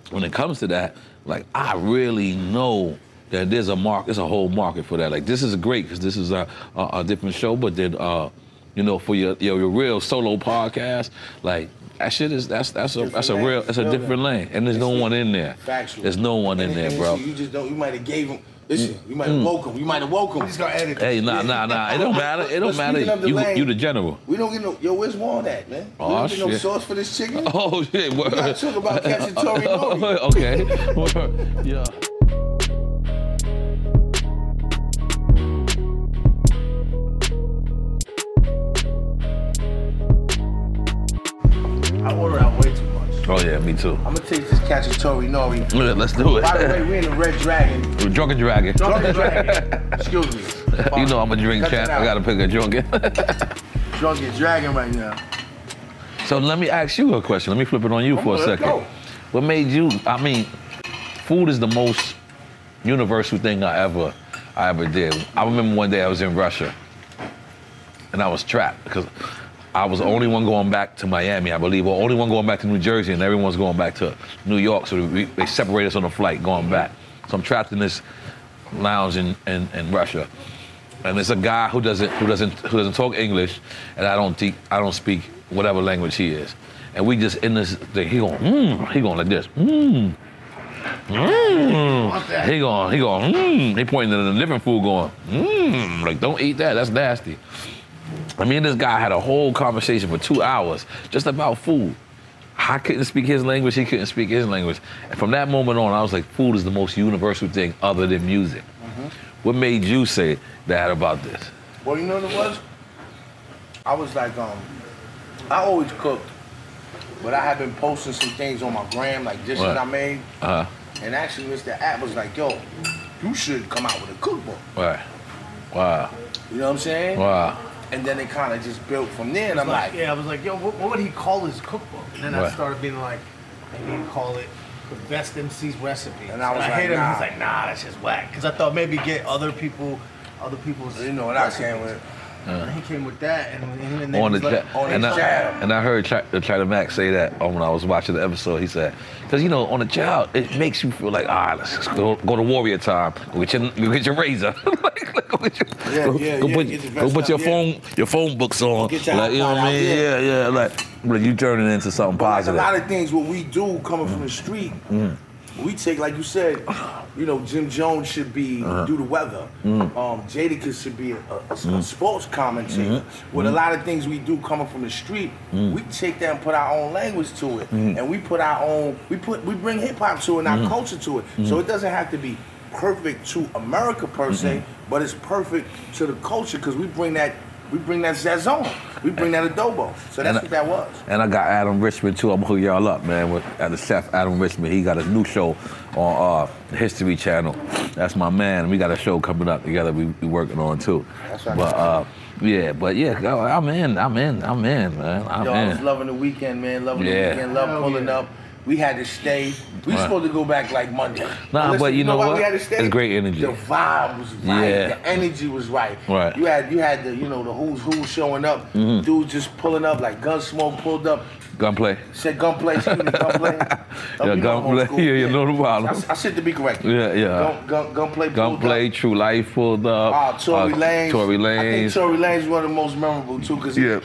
when it comes to that, like, I really know that there's a market, there's a whole market for that. Like, this is great because this is a, a, a different show, but then, uh, you know, for your, your your real solo podcast, like that shit is that's that's a that's a real that's a different lane, and there's no one in there. Factual. There's no one in there, bro. You just don't. You might have gave him. Listen, you might have woke him. You might have woke him. He's gonna edit. Hey, nah, nah, nah. It don't matter. It don't matter. You you the general. We don't get no. Yo, where's Juan at, man? We don't get no sauce for this chicken. Oh shit. We gotta talk about Captain Tory Mori. Okay. Yeah. Oh yeah, me too. I'm gonna take this catch as Tori Nori. Yeah, let's do it. By the way, we in the Red Dragon. We're drunken dragon. Drunken dragon. Excuse me. Bobby. You know I'm a drink champ. I gotta pick a drunken. Drunken dragon right now. So let me ask you a question. Let me flip it on you Come for on, a second. Go. What made you? I mean, food is the most universal thing I ever, I ever did. I remember one day I was in Russia, and I was trapped because I was the only one going back to Miami, I believe, or only one going back to New Jersey, and everyone's going back to New York, so we, they separated us on the flight going back. So I'm trapped in this lounge in, in, in Russia, and it's a guy who doesn't who doesn't who doesn't talk English, and I don't think I don't speak whatever language he is, and we just in this thing. He going mmm, he going like this mmm, mmm. He going he going mmm. He pointing to the different food going mmm, like don't eat that, that's nasty. I mean, this guy had a whole conversation for two hours just about food. I couldn't speak his language, he couldn't speak his language. And from that moment on, I was like, food is the most universal thing other than music. Mm-hmm. What made you say that about this? Well, you know what it was? I was like, um, I always cooked, but I had been posting some things on my gram, like dishes right. I made. Uh-huh. And actually, Mister App was like, yo, you should come out with a cookbook. Right. Wow. You know what I'm saying? Wow. And then it kind of just built from there, and I'm like, like... Yeah, I was like, yo, what, what would he call his cookbook? And then right. I started being like, maybe he'd call it The Best M C's Recipe. And I was and I like, nah. Him. He's like, nah, that's just whack. Because I thought maybe get other people, other people's... You know what I came with. Uh, he came with that, and, and then on the like, on and, I, and I heard China Max say that when I was watching the episode. He said, because you know, on the Chow, it makes you feel like, ah, right, let's go, go to warrior time. Go get your, go get your razor. like, go get your, yeah, go, yeah, go yeah, put, get go put your, yeah. phone, your phone books on. Get your like, you know what I mean? Yeah, yeah, yeah like, like you turning into something but positive. Like a lot of things what we do coming mm. from the street. Mm. We take, like you said, you know, Jim Jones should be uh-huh. do the weather. Mm. Um, Jadakiss should be a, a, a mm. sports commentator. Mm-hmm. With mm. a lot of things we do coming from the street, mm. we take that and put our own language to it, mm. and we put our own, we put, we bring hip hop to it and mm. our culture to it. Mm. So it doesn't have to be perfect to America per se, mm-hmm. but it's perfect to the culture because we bring that. We bring that Zazone. We bring that adobo. So that's and, what that was. And I got Adam Richmond, too. I'm going to hook y'all up, man. With, at the chef, Adam Richmond. He got a new show on uh, History Channel. That's my man. We got a show coming up together we, we working on, too. That's right. But, uh, yeah, but, yeah, I'm in. I'm in. I'm in, man. I'm Yo, in. I was loving the weekend, man. Loving yeah. the weekend. Love Hell pulling yeah. up. We had to stay. We were right. supposed to go back like Monday. Nah, listen, but you, you know, know what? We had to stay. It's great energy. The vibe was right. Yeah. The energy was right. Right. You had you had the you know the who's who showing up. Mm-hmm. Dudes just pulling up like Gunsmoke pulled up. Gunplay. Said Gunplay. Excuse me, Gunplay. Oh, yeah, you know Gunplay. Yeah, you yeah. know the problem. I, I said to be correct. Yeah, yeah. Gun, gun, gunplay. Gunplay. Up. True Life pulled up. Ah, Tory uh, Lanez. Tory Lanez. I think Tory Lanez was one of the most memorable too because yeah.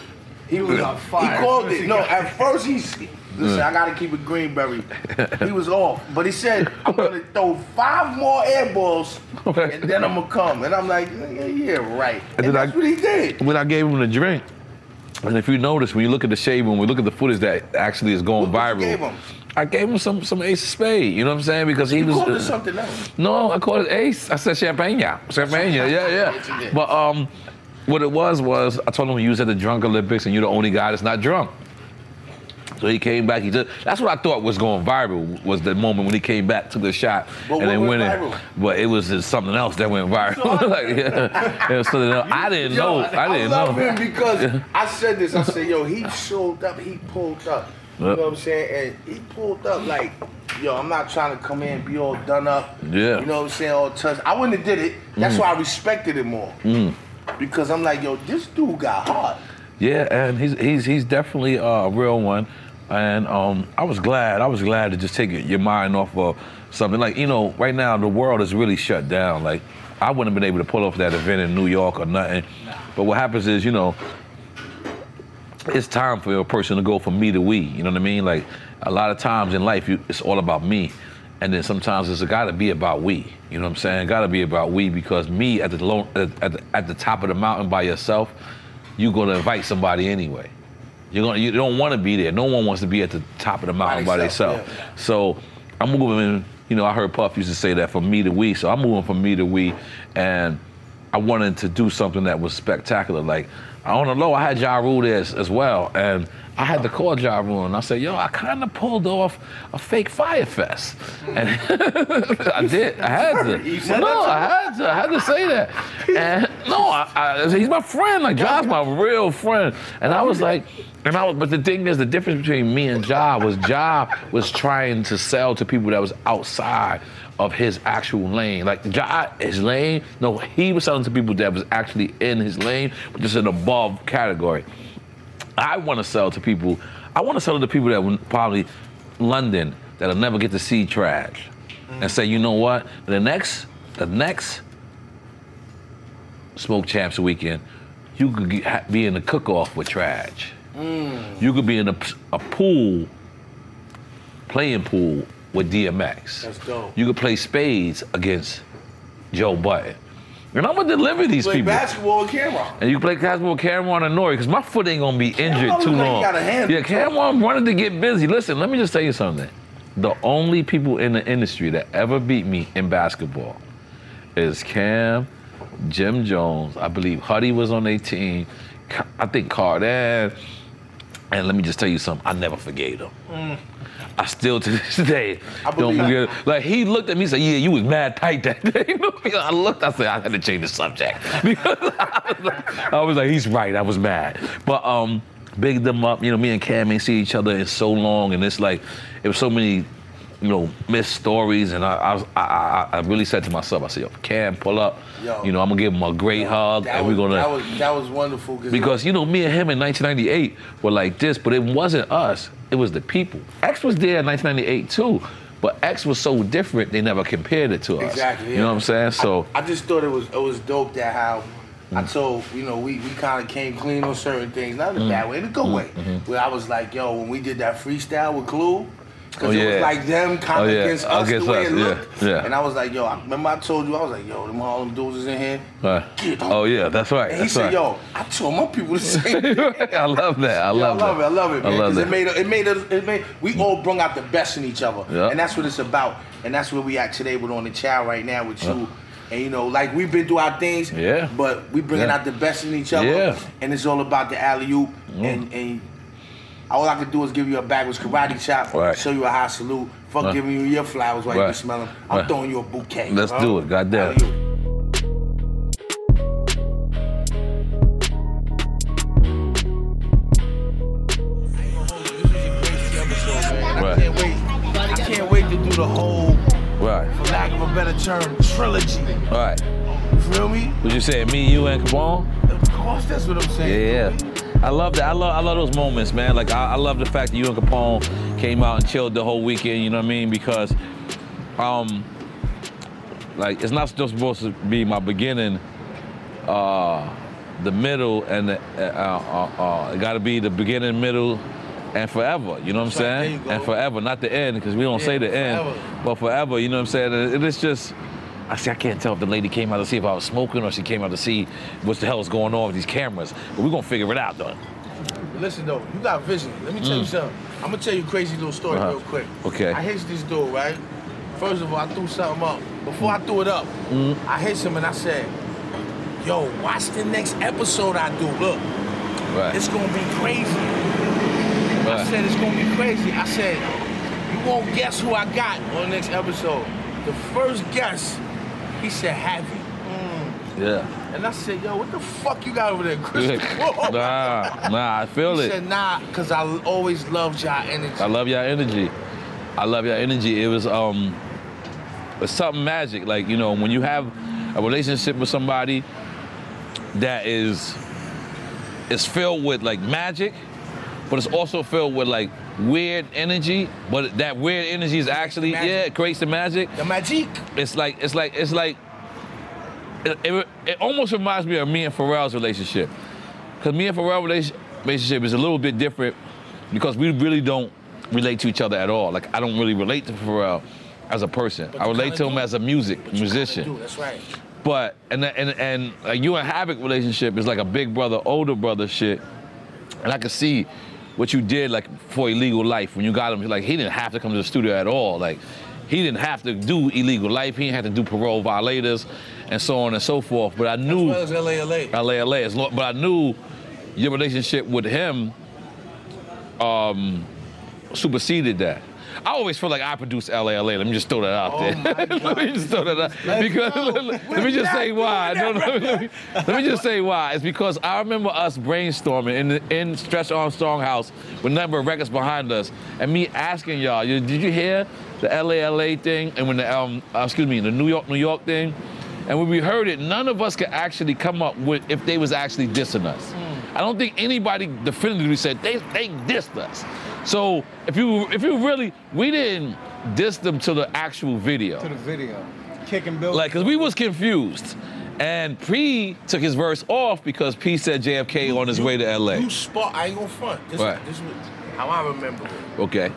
he, he was on fire. He called it. No, at first he's. Listen, mm. I gotta keep it Greenberry. He was off, but he said, I'm gonna throw five more air balls and then I'm gonna come. And I'm like, yeah, yeah right. And, and that's I, what he did. When I gave him the drink, and if you notice, when you look at the shade room, when we look at the footage that actually is going what viral, you gave him? I gave him some some Ace of Spade, you know what I'm saying? Because he you was called uh, it something else. No, I called it Ace. I said champagne. Champagne, yeah, yeah. But um, what it was was I told him you was at the Drunk Olympics and you're the only guy that's not drunk. So he came back, he just, that's what I thought was going viral, was the moment when he came back, took a shot, but and then went in. But it was just something else that went viral. like, yeah, it was something else. You, I didn't yo, know, I, I didn't know. I love him because yeah. I said this, I said, yo, he showed up, he pulled up. You yep. know what I'm saying? And he pulled up like, yo, I'm not trying to come in and be all done up. Yeah. You know what I'm saying, all touched. I wouldn't have did it, that's mm. why I respected him more. Mm. Because I'm like, yo, this dude got hard. Yeah, and he's, he's, he's definitely a real one. And um, I was glad, I was glad to just take your mind off of something. Like, you know, right now the world is really shut down. Like, I wouldn't have been able to pull off that event in New York or nothing. But what happens is, you know, it's time for a person to go from me to we, you know what I mean? Like, a lot of times in life, you, it's all about me. And then sometimes it's gotta be about we, you know what I'm saying? It gotta be about we because me at the, low, at, at, the, at the top of the mountain by yourself, you're gonna invite somebody anyway. You're gonna, you don't want to be there. No one wants to be at the top of the mountain by themselves. Yeah. So I'm moving, you know, I heard Puff used to say that from me to we. So I'm moving from me to we. And I wanted to do something that was spectacular. Like, on the low, I had Ja Rule there as, as well, and I had to call Ja Rule, and I said, yo, I kind of pulled off a fake Fyre Fest. And I did, I had to. You said well, no, I had to, I had to say that. And no, I, I, he's my friend, like, Ja's my real friend. And I was like, and I was, but the thing is, the difference between me and Ja was Ja was trying to sell to people that was outside of his actual lane. Like, Ja, his lane, no, he was selling to people that was actually in his lane, but just in a above category. I want to sell to people, I want to sell to people that will probably London, that'll never get to see trash. Mm. And say, you know what, the next, the next Smoke Champs weekend, you could get, be in a cook-off with trash. Mm. You could be in a, a pool, playing pool with D M X. That's dope. You could play spades against Joe Budden. And I'm gonna deliver these play people. Play basketball with Cam'ron. And you play basketball with Cam'ron and Nori, because my foot ain't gonna be injured too long. Yeah, Cam'ron wanted to get busy. Listen, let me just tell you something. The only people in the industry that ever beat me in basketball is Cam, Jim Jones, I believe Huddy was on their team, I think Cardan. And let me just tell you something, I never forgave them. Mm. I still to this day don't forget. Like, he looked at me and said, yeah, you was mad tight that day. I looked, I said, I had to change the subject. Because I was like, I was like he's right, I was mad. But um, big them up, you know, me and Cam ain't see each other in so long, and it's like, it was so many, you know, missed stories, and I I, was, I, I, I really said to myself, I said, yo, Cam, pull up. Yo, you know, I'm gonna give him a great yo, hug, and was, we're gonna. That was, that was wonderful. Because, you know, me and him in nineteen ninety-eight were like this, but it wasn't us, it was the people. X was there in nineteen ninety-eight too, but X was so different, they never compared it to us. Exactly. Yeah. You know what I'm saying? So. I, I just thought it was, it was dope that how, I told, you know, we, we kind of came clean on certain things, not in a mm. bad way, in a good mm-hmm. way. Mm-hmm. Where I was like, yo, when we did that freestyle with Clue, Cause oh, it yeah. was like them kind of oh, yeah. against us against the way us. It looked. Yeah. Yeah. And I was like, yo, I remember I told you, I was like, yo, them all them dudes is in here. Right. Get on. Oh yeah, that's right. And he that's said, right. yo, I told my people the same thing. I love that. I love, yo, I love that. it. I love it, man. I love that. It made, it made us, it made, we all brung out the best in each other. Yep. And that's what it's about. And that's where we at today with On The Chow right now with you. Yep. And you know, like we've been through our things, yeah. but we bringing yeah. out the best in each other. Yeah. And it's all about the alley-oop mm. and, and all I could do is give you a backwards karate chop, right. show you a high salute, fuck right. giving you your flowers while right. you smell them. I'm right. throwing you a bouquet. Let's huh? do it, goddamn. Right. I can't wait. I can't wait to do the whole, right. for lack of a better term, trilogy. Right. You feel me? What you saying, me, you, and Capone? Of course, that's what I'm saying. Yeah. I love that. I love, I love those moments, man. Like, I, I love the fact that you and Capone came out and chilled the whole weekend, you know what I mean? Because, um, like, it's not just supposed to be my beginning, uh, the middle, and the, uh, uh, uh, it gotta be the beginning, middle, and forever, you know what I'm saying? And forever, not the end, because we don't yeah, say the forever. end, but forever, you know what I'm saying? It, it's just, I see, I can't tell if the lady came out to see if I was smoking or she came out to see what the hell is going on with these cameras. But we're gonna figure it out, though. Listen, though, you got vision. Let me tell mm. you something. I'm gonna tell you a crazy little story uh-huh. real quick. Okay. I hit this dude, right? First of all, I threw something up. Before I threw it up, mm. I hit him and I said, yo, watch the next episode I do. Look, right. it's gonna be crazy. Right. I said, it's gonna be crazy. I said, you won't guess who I got on the next episode. The first guess, he said, Havoc. Mm. Yeah. And I said, yo, what the fuck you got over there, Chris? nah, nah, I feel he it. He said, nah, because I always loved y'all energy. I love y'all energy. I love y'all energy. It was, um, it's something magic. Like, you know, when you have a relationship with somebody that is, is filled with, like, magic, but it's also filled with, like, weird energy, but that weird energy is actually yeah it creates the magic. The magic. It's like it's like it's like it, it, it almost reminds me of me and Pharrell's relationship, because me and Pharrell's relationship is a little bit different because we really don't relate to each other at all. Like, I don't really relate to Pharrell as a person. But I relate to him as a music musician. That's right. But and and and like you and Havoc relationship is like a big brother, older brother shit, and I can see what you did, like, for Illegal Life, when you got him, like, he didn't have to come to the studio at all. Like, he didn't have to do Illegal Life. He didn't have to do parole violators. and so on and so forth. But I knew as well as L A L A. L A L A. But I knew your relationship with him um, superseded that. I always feel like I produce L A L A. Let me just throw that out there. Oh let me just throw that out. Because no, let, let me just say why. No, no, right let, me, let me just say why. It's because I remember us brainstorming in the, in Stretch Armstrong house with a number of records behind us, and me asking y'all, did you hear the L A L A thing? And when the um, excuse me, the New York, New York thing. And when we heard it, none of us could actually come up with if they was actually dissing us. Mm. I don't think anybody definitively said they they dissed us. So if you if you really, we didn't diss them to the actual video. To the video, kick and build. Like, cause we was confused, and P took his verse off because P said J F K you, on his you, way to L A. You sparked. I ain't gonna front. This, right. This was how I remember it. Okay.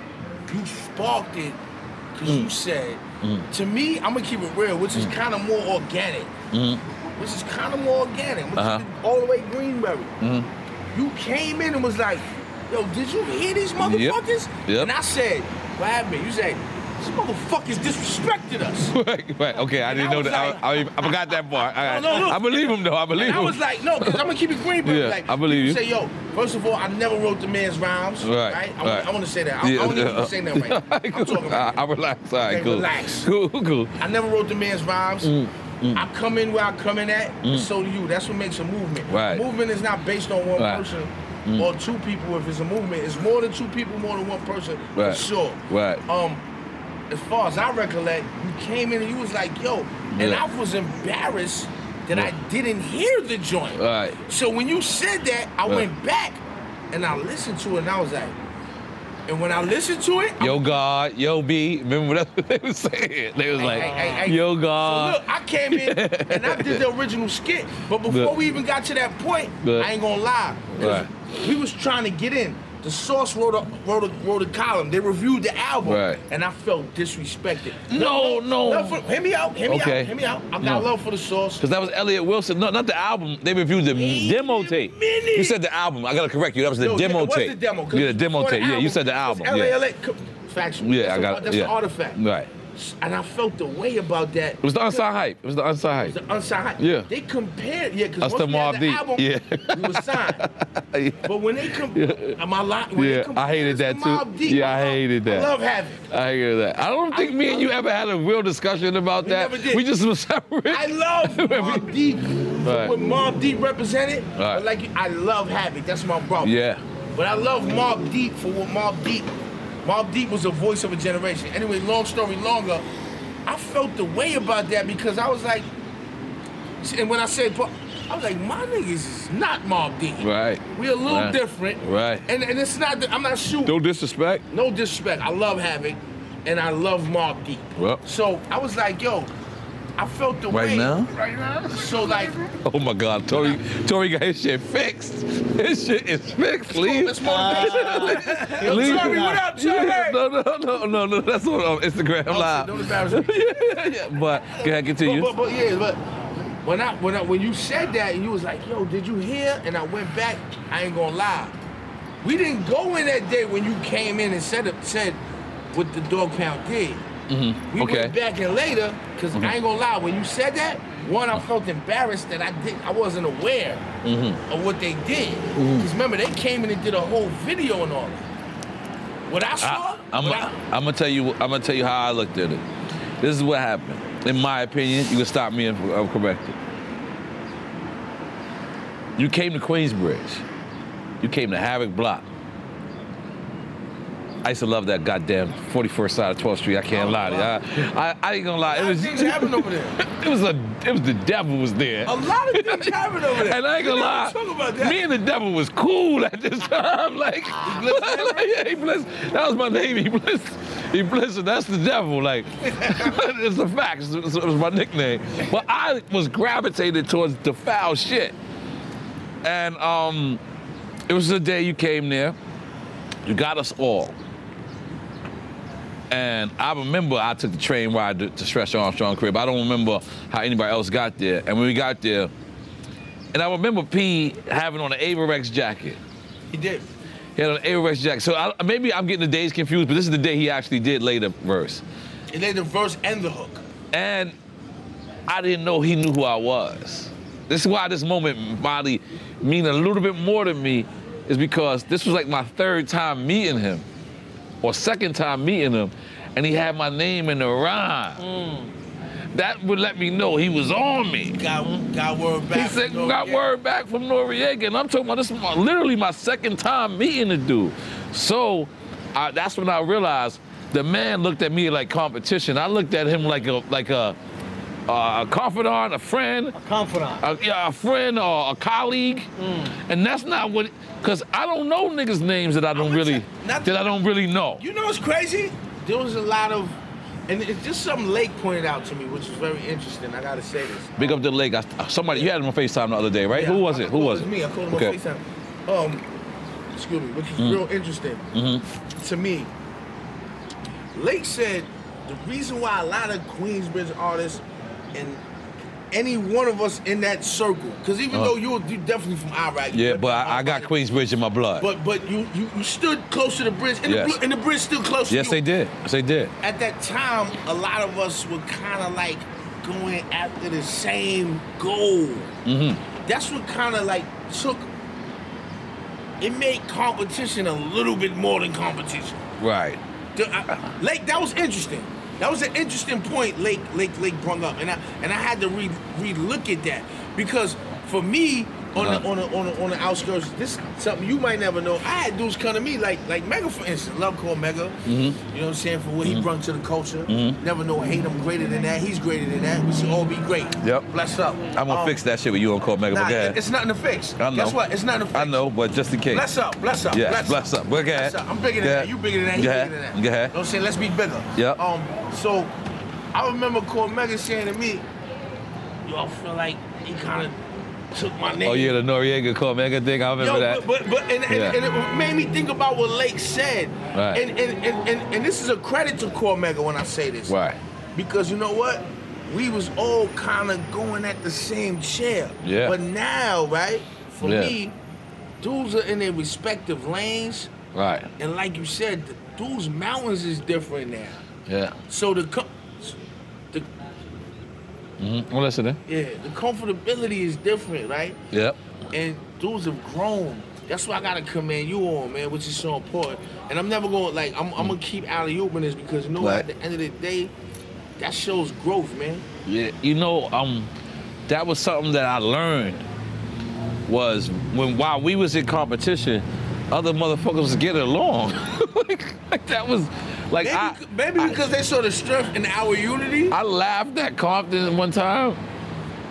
You sparked it because mm. you said mm. to me. I'm gonna keep it real, which is mm. kind of more organic. Mm. Which is kind of more organic. Which uh-huh. is all the way Greenberry. Mm. You came in and was like, yo, did you hear these motherfuckers? Yep, yep. And I said, what happened? You said, these motherfuckers disrespected us. Right, right. Okay, I and didn't I know that. Like, I, I, I forgot that part. I, I, no, no, no. I believe him, though. I believe and him. I was like, no, because I'm going to keep it green, but yeah, like, I believe you. Say, yo, first of all, I never wrote the man's rhymes. Right, right? I, right. I want to say that. I, yeah, I don't even uh, say that right now. I'm cool. talking about I, I relax. All right, okay, cool. Relax. Cool, cool. I never wrote the man's rhymes. Mm. Mm. I come in where I come in at, mm. and so do you. That's what makes a movement. Right. Movement is not based on one right. person. Mm. Or two people if it's a movement. It's more than two people, more than one person, right. for sure. Right. Um, as far as I recollect, you came in and you was like, yo, yeah. and I was embarrassed that yeah. I didn't hear the joint. Right. So when you said that, I right. went back and I listened to it and I was like, and when I listened to it, yo I'm, God, yo B, remember that's what they was saying. They was hey, like, hey, hey, hey. yo God. So look, I came in and I did the original skit, but before look. we even got to that point, look. I ain't gonna lie. Right. We was trying to get in. The Source wrote a, wrote a, wrote a column. They reviewed the album, right. and I felt disrespected. No, no. no. For, hear me out, hear me okay. out, hear me out. I got no. love for the Source. Because that was Elliot Wilson. No, not the album. They reviewed the Eight demo tape. Minutes. You said the album. I got to correct you. That was the no, demo yeah, tape. It was the demo. Yeah, the demo tape. The album, yeah, you said the album. L A L A Factual. Yeah, that's I got a, That's yeah. an artifact. Right. And I felt the way about that. It was the unsigned hype. It was the unsigned hype. It was the unsigned hype. Yeah. They compared, yeah, because once we had the Deep. album, yeah. we were signed. yeah. But when they compared, yeah. my lot, when yeah. they compared I hated that to Mobb Deep, yeah, I hated that. I love Havoc. I hated that. I don't think I me and you ever had a real discussion about we that. Never did. We just were separate. I love Mobb Deep. Right. What Mobb Deep represented, right. like I love Havoc. That's my problem. Yeah. But I love Mobb Deep for what Mobb Deep. Mobb Deep was the voice of a generation. Anyway, long story longer, I felt the way about that because I was like, and when I said, I was like, my niggas is not Mobb Deep. Right. We're a little right. different. Right. And, and it's not, that I'm not shooting. No disrespect? No disrespect. I love Havoc, and I love Mobb Deep. Well. So I was like, yo, I felt the right way. Now? Right now? So like. Oh my God, Tori, Tori got his shit fixed. His shit is fixed, leave. That's motivation. Yo, leave. Tori, what up, Tori? Yeah, no, no, no, no, no, that's on um, Instagram oh, Live. Don't embarrass me. yeah, yeah, but, go ahead, continue. But, but, but yeah, but when I, when I, when you said that and you was like, yo, did you hear? And I went back, I ain't gonna lie. We didn't go in that day when you came in and said, said what the Dog Pound did. Mm-hmm. We okay. went back and later, because mm-hmm. I ain't gonna lie, when you said that, one, I felt embarrassed that I did, I wasn't aware mm-hmm. of what they did. Because mm-hmm. remember, they came in and did a whole video and all that. What I saw, I, I'm, what I, I'm gonna tell you, I'm gonna tell you how I looked at it. This is what happened, in my opinion. You can stop me if I'm corrected. You came to Queensbridge. You came to Havoc Block. I used to love that goddamn forty-first side of twelfth Street. I can't oh, lie to you. I, I, I ain't gonna lie. A lot it was, of things happened over there. It was a, it was the devil was there. A lot of things happened over there. And I ain't gonna lie. Talk about that. Me and the devil was cool at this time. Like, he like yeah, he blessed. That was my name. He blessed. He blessed. That's the devil. Like, it's a fact. It was, it was my nickname. But I was gravitated towards the foul shit. And um, it was the day you came there. You got us all. And I remember I took the train ride to, to Stretch Armstrong crib. I don't remember how anybody else got there. And when we got there, and I remember P having on an Averex jacket. He did. He had on an Averex jacket. So I, maybe I'm getting the days confused, but this is the day he actually did lay the verse. He laid the verse and the hook. And I didn't know he knew who I was. This is why this moment, Molly, mean a little bit more to me, is because this was like my third time meeting him, or second time meeting him, and he had my name in the rhyme. Mm. That would let me know he was on me. Got, got word back. He said, from got word back from Noriega, and I'm talking about this is my, literally my second time meeting the dude. So I, that's when I realized the man looked at me like competition. I looked at him like a like a, uh, a confidant, a friend. A confidant. A, yeah, a friend or a colleague. Mm. And that's not what, because I don't know niggas' names that I don't really that I don't really know. You know what's crazy? There was a lot of. And it's just something Lake pointed out to me, which is very interesting. I gotta say this. Big up to Lake. I, somebody, you had him on FaceTime the other day, right? Yeah, Who was I, it? Who was it? It was me. I called him okay. on FaceTime. Um, excuse me, which is mm. real interesting mm-hmm. to me. Lake said the reason why a lot of Queensbridge artists and any one of us in that circle, because even uh, though you were you definitely from Iraq. Yeah, but I, I got Queensbridge in my blood. But but you you, you stood close to the bridge, and, yes. the, and the bridge still close yes, to you. Yes, they did. Yes, they did. At that time, a lot of us were kind of like going after the same goal. Mm-hmm. That's what kind of like took, it made competition a little bit more than competition. Right. The, I, Lake, that was interesting. That was an interesting point Lake Lake Lake brought up, and I and I had to re re-look at that because for me on uh-huh. the on the, on the, on the outskirts, this something you might never know. I had dudes come to me like like Mega, for instance. Love Cormega. Mm-hmm. You know what I'm saying, for what mm-hmm. he brought to the culture. Mm-hmm. Never know, hate him greater than that. He's greater than that. We should all be great. Yep. Bless up. I'm gonna um, fix that shit with you on Cormega. Nah, it, it's nothing to fix. I know. Guess what? It's nothing to fix. I know, but just in case. Bless up. Bless up. Yeah. Bless, bless up. up. Okay. Bless up. I'm bigger than yeah. that. You bigger than that. He's yeah. bigger than that. Yeah. You know what I'm saying? Let's be bigger. Yep. Um. So, I remember Cormega saying to me, "Y'all feel like he kind of." Took my name. Oh yeah, the Noriega Cormega thing. I remember Yo, that. But, but, but and, yeah. and, and it made me think about what Lake said. Right. And, and, and, and, and this is a credit to Cormega when I say this. Right. Because you know what? We was all kind of going at the same chair. Yeah. But now, right? For yeah. me, dudes are in their respective lanes. Right. And like you said, dudes' mountains is different now. Yeah. So the co the. Mm-hmm. Well, listen then. Yeah, the comfortability is different, right? Yep. And dudes have grown. That's why I gotta commend you on, man, which is so important. And I'm never gonna like I'm, I'm gonna keep out of you on this because you know right. at the end of the day, that shows growth, man. Yeah, you know, um, that was something that I learned was when while we was in competition, other motherfuckers was getting along. like, like that was. Like maybe, I, maybe because I, they saw the strength in our unity. I laughed at Compton one time,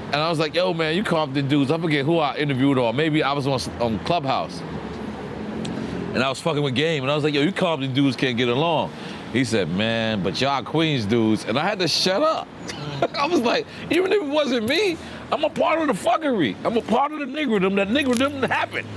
and I was like, "Yo, man, you Compton dudes." I forget who I interviewed or maybe I was on, on Clubhouse, and I was fucking with Game, and I was like, "Yo, you Compton dudes can't get along." He said, "Man, but y'all Queens dudes," and I had to shut up. I was like, even if it wasn't me, I'm a part of the fuckery. I'm a part of the niggerdom. That niggerdom happened.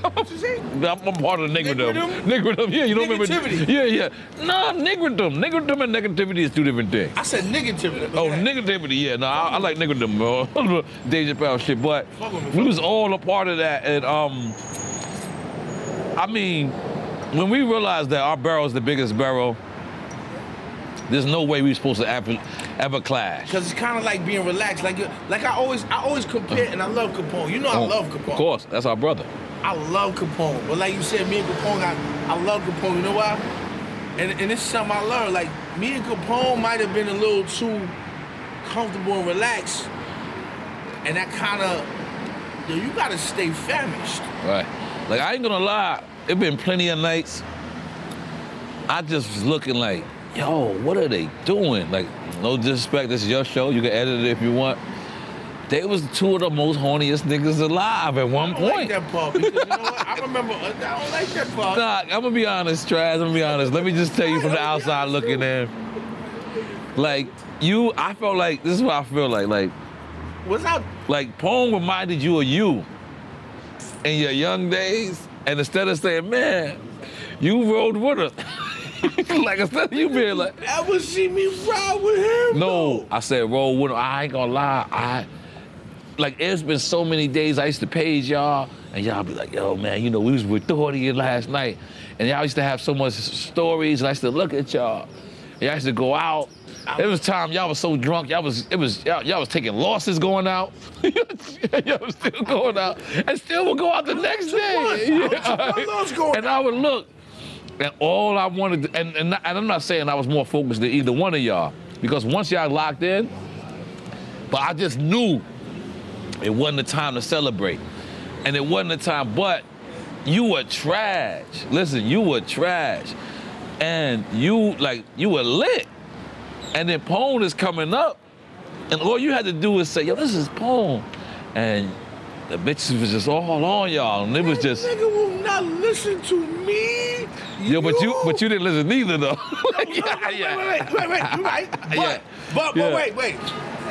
What you say? I'm part of niggerdom. Niggerdom? Niggerdom, yeah, you don't negativity. remember. Yeah, yeah. Nah, niggerdom. Niggerdom and negativity is two different things. I said negativity. Oh, yeah. Negativity, yeah. Nah, I, I like niggerdom, bro. Deja Powell shit, but we was all a part of that. And, um, I mean, when we realized that our barrel is the biggest barrel, there's no way we were supposed to ever, ever clash. Because it's kind of like being relaxed. Like, like I always I always compare, and I love Capone. You know I oh, love Capone. Of course, that's our brother. I love Capone, but like you said, me and Capone, I, I love Capone, you know why? And, and this is something I learned, like, me and Capone might have been a little too comfortable and relaxed, and that kind of, yo, you gotta stay famished. Right, like, I ain't gonna lie, it been plenty of nights, I just was looking like, yo, what are they doing? Like, no disrespect, this is your show, you can edit it if you want. They was two of the most horniest niggas alive at one point. I don't like that part because, you know what? I remember, I don't like that part. Nah, I'm gonna be honest, Traz, I'm gonna be honest. Let me just tell you from the outside looking in. Like, you, I felt like, this is what I feel like, like. What's up? Like, Pong reminded you of you in your young days, and instead of saying, man, you rode with us. Like, instead of you being like. Ever see me ride with him? No, though. I said, roll with him. I ain't gonna lie, I. Like, it's been so many days I used to page y'all, and y'all be like, yo, man, you know, we was with Doherty last night, and y'all used to have so much stories, and I used to look at y'all, and y'all used to go out, It was time y'all was so drunk, y'all was it was y'all was taking losses going out. Y'all was still going out, and still would go out the next day. Yeah. And I would look, and all I wanted, to, and, and and I'm not saying I was more focused than either one of y'all, because once y'all locked in, but I just knew it wasn't the time to celebrate, and it wasn't the time. But you were trash. Listen, you were trash, and you like you were lit. And then Pone is coming up, and all you had to do was say, yo, this is Pone. And the bitches was just all on y'all, and it was just... That nigga will not listen to me. Yo, you. but you but you didn't listen either, though. Like, no, no, yeah, no, wait, yeah. wait, wait, wait, you're right. But, yeah. but, but yeah. wait, wait.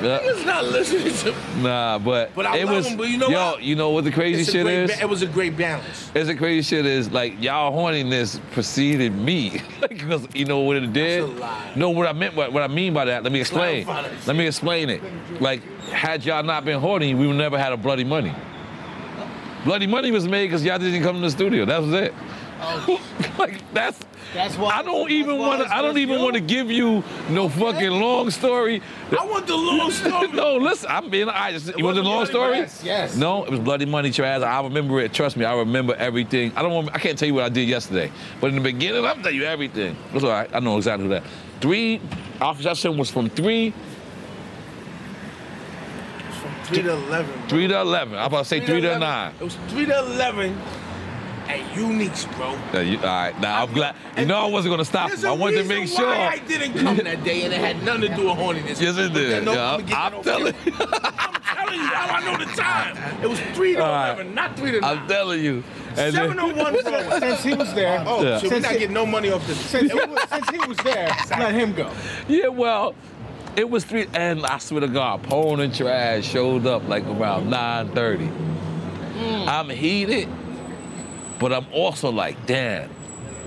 Yeah. Nigga's not listening to me. Nah, but, but I it love was... Him, but you know yo, what? You know what the crazy shit is? It was a great balance. It's the crazy shit is, like, y'all horniness preceded me. Because you know what it did? That's a lie. No, what I meant, what, what I mean by that, let me explain. Let me explain it. Like, had y'all not been horny, we would never had a Bloody Money. Bloody Money was made because y'all didn't come to the studio. That was it. Oh. Like that's. That's why. I don't even want to. I don't even want to give you no fucking long story. I want the long story. No, listen. I'm being. I just. You want the long story? Yes, yes. No, it was Bloody Money, Traz. I remember it. Trust me, I remember everything. I don't. Remember, I can't tell you what I did yesterday, but in the beginning, I'll tell you everything. That's all right. I know exactly who that. Three. Our session was from three. Three to eleven. Bro. Three to eleven. I was about to say three to, three to nine. It was three to eleven at Unique's, bro. Yeah, you, all right. Now, I'm glad. You know I wasn't going to stop him. I wanted to make sure. I didn't come that day, and it had nothing to do with horniness. Yes, it did. No, yeah, I'm, I'm telling you. I'm telling you how I know the time. It was three to right. eleven, not three to nine. I'm telling you. seven oh one Since he was there. Oh, yeah. So we're not getting no money off this. Since, since he was there, let him go. Yeah, well. It was three, and I swear to God, Pone and Trash showed up like around nine thirty. Mm. I'm heated, but I'm also like, damn,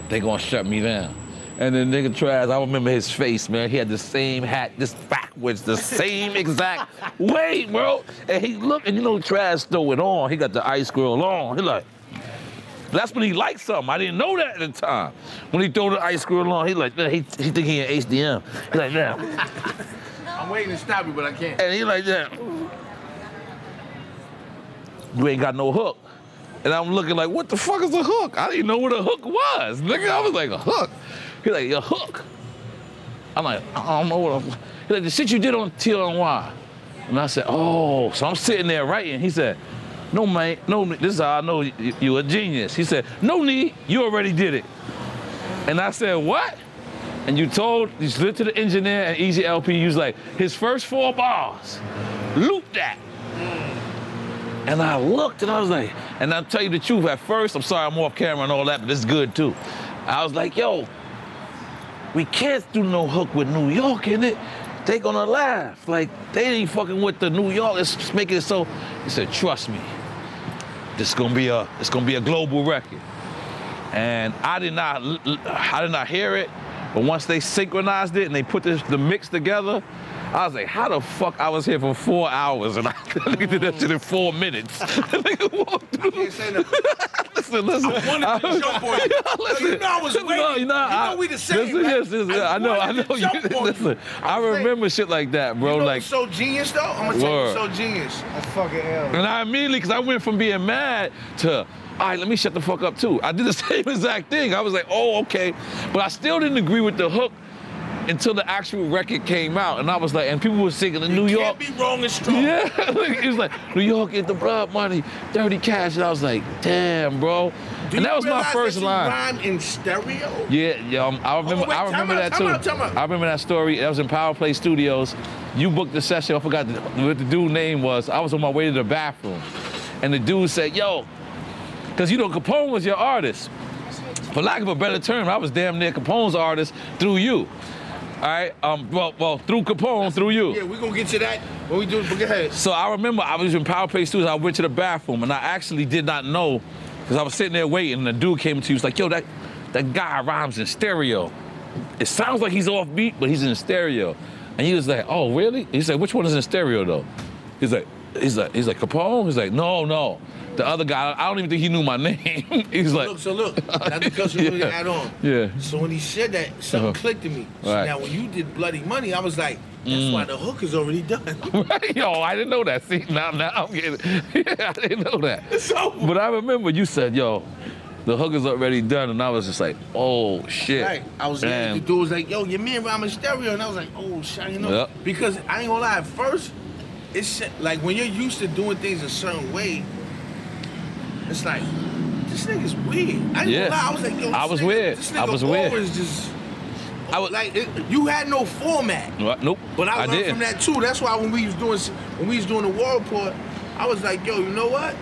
they gonna shut me down. And then nigga Trash, I remember his face, man. He had the same hat, this backwards, the same exact way, bro. And he looked, and you know Trash throw it on. He got the ice grill on. He like, that's when he liked something. I didn't know that at the time. When he throw the ice grill on, he like, man, he, he think he in H D M. He like, nah. I'm waiting to stop you, but I can't. And he like that. You ain't got no hook. And I'm looking like, what the fuck is a hook? I didn't know what a hook was. Nigga, I was like, a hook? He like, a hook? I'm like, I don't know what a hook. He like, the shit you did on T L N Y. And I said, oh. So I'm sitting there writing. He said, no, man, no, this is how I know you, you a genius. He said, no need, you already did it. And I said, what? And you told, you slid to the engineer and Easy L P, you was like, his first four bars, loop that. And I looked and I was like, and I'll tell you the truth, at first, I'm sorry I'm off camera and all that, but this is good too. I was like, yo, we can't do no hook with New York in it. They gonna laugh. Like, they ain't fucking with the New York, it's making it so. He said, trust me, this gonna be a, it's gonna be a global record. And I did not, I did not hear it. But once they synchronized it and they put this, the mix together, I was like, how the fuck I was here for four hours and I did that shit in four minutes. I can't say nothing. Listen, listen. I wanted I was, to jump on you. Yeah, listen, you know I was waiting. No, you know, I, you know we the same, listen, right? Listen, listen, I, I know, I know. You, listen, I, I remember saying, shit like that, bro. You know like, so genius, though? I'm going to tell you so genius. That's fucking hell. And I immediately, because I went from being mad to... all right, let me shut the fuck up too. I did the same exact thing. I was like, oh, okay. But I still didn't agree with the hook until the actual record came out. And I was like, and people were singing in New York. You can't be wrong and strong. Yeah, it was like, New York get the blood money, dirty cash. And I was like, damn, bro. Do and that was my first that you line. Rhyme in stereo? Yeah, yeah. Um, I remember, oh, wait, I remember out, that too. Out, out. I remember that story. That was in Power Play Studios. You booked the session. I forgot what the dude's name was. I was on my way to the bathroom. And the dude said, yo, because, you know, Capone was your artist. For lack of a better term, I was damn near Capone's artist through you. All right? Um, well, well, through Capone, that's, through you. Yeah, we're going to get to that when we do it. But go ahead. So I remember I was in Power Play Studios. I went to the bathroom, and I actually did not know because I was sitting there waiting, and the dude came to you. He was like, yo, that, that guy rhymes in stereo. It sounds like he's offbeat, but he's in stereo. And he was like, oh, really? He said, which one is in stereo, though? He's like, he's like, he's like, Capone? He's like, no, no. The other guy, I don't even think he knew my name. He's so like, look, so look, that's because you really add on. Yeah. So when he said that, something uh -huh. clicked to me. So right. now when you did Bloody Money, I was like, that's mm. why the hook is already done. Yo, I didn't know that. See, now, now I'm getting, yeah, I didn't know that. It's over. But I remember you said, yo, the hook is already done, and I was just like, oh shit. Right. I was like, the dude was like, yo, your man rhyme in stereo, and I was like, oh shit, you know, yep. because I ain't gonna lie, at first, it's like when you're used to doing things a certain way. It's like, this nigga's weird. I didn't yeah. lie. I was like, yo, this I was nigga, weird. This nigga I was weird. Was just, I was like, it, you had no format. What? Nope. But I, I learned did. from that too. That's why when we was doing when we was doing the War Report, I was like, yo, you know what?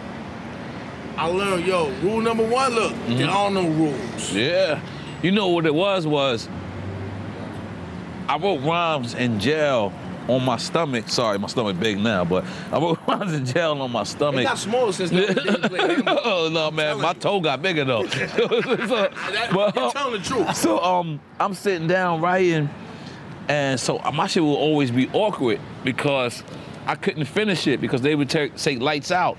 I learned, yo, rule number one, look, mm-hmm. there are no rules. Yeah. You know what it was was I wrote rhymes in jail. On my stomach, sorry, my stomach big now, but I was in jail on my stomach. It got smaller since the day. Oh no, man, my toe got bigger though. so, that, but, you're um, telling the truth. So um, I'm sitting down writing, and so my shit will always be awkward because I couldn't finish it because they would take lights out,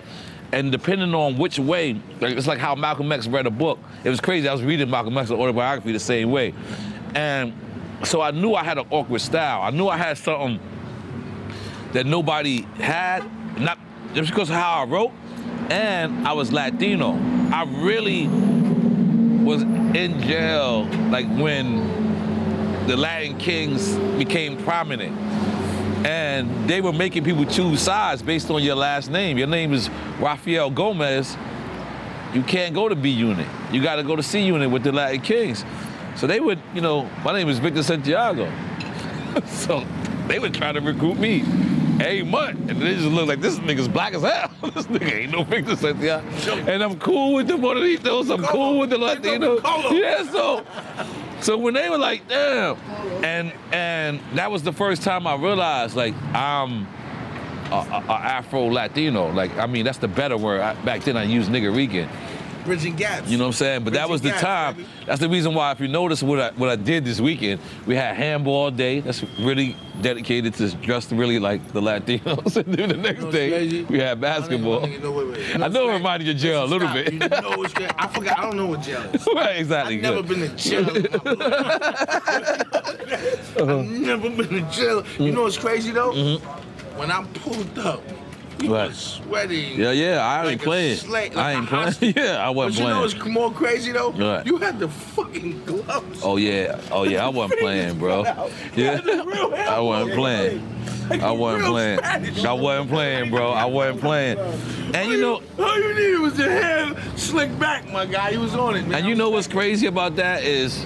and depending on which way, like, it's like how Malcolm X read a book. It was crazy. I was reading Malcolm X's autobiography the same way, and so I knew I had an awkward style. I knew I had something that nobody had, not just because of how I wrote, and I was Latino. I really was in jail like when the Latin Kings became prominent, and they were making people choose sides based on your last name. Your name is Rafael Gomez, you can't go to B unit. You gotta go to C unit with the Latin Kings. So they would, you know, my name is Victor Santiago. So they would try to recruit me. Hey, mutt, and they just look like this nigga's black as hell. This nigga ain't no Victor Santiago. And I'm cool with the Bonitos, I'm cool with the Latinos. Yeah, so, so when they were like, damn, and and that was the first time I realized like I'm a, a, a Afro-Latino. Like, I mean, that's the better word. I, back then I used Nigerican. Bridging gaps. You know what I'm saying? But Bridging that was the gaps, time. Baby. That's the reason why, if you notice what I, what I did this weekend, we had handball day. That's really dedicated to just really like the Latinos. And then the next you know day, crazy? we had basketball. I, you know, wait, wait. You know I know it reminded you of jail a little stop. bit. You know it's I forgot. I don't know what jail is. Right, exactly. I've never been to jail. I've never been to jail. You know what's crazy, though? Mm-hmm. When I'm pulled up, you right. sweating. Yeah, yeah, I like ain't playing. Slate, like I ain't playing. Yeah, I wasn't playing. But you playing. know what's more crazy though? Right. You had the fucking gloves. Oh yeah, oh yeah, I wasn't playing, bro. Yeah, I wasn't playing. Like I wasn't playing. Spanish. I wasn't playing, bro. I wasn't playing. And you know, all you needed was your hair slicked back, my guy. You was on it, man. And you know what's crazy about that is,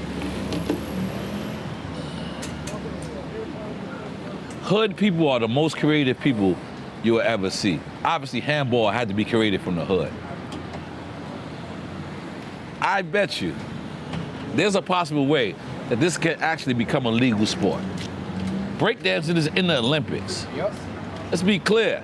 hood people are the most creative people you will ever see. Obviously, handball had to be created from the hood. I bet you there's a possible way that this can actually become a legal sport. Breakdancing is in the Olympics. Yep. Let's be clear.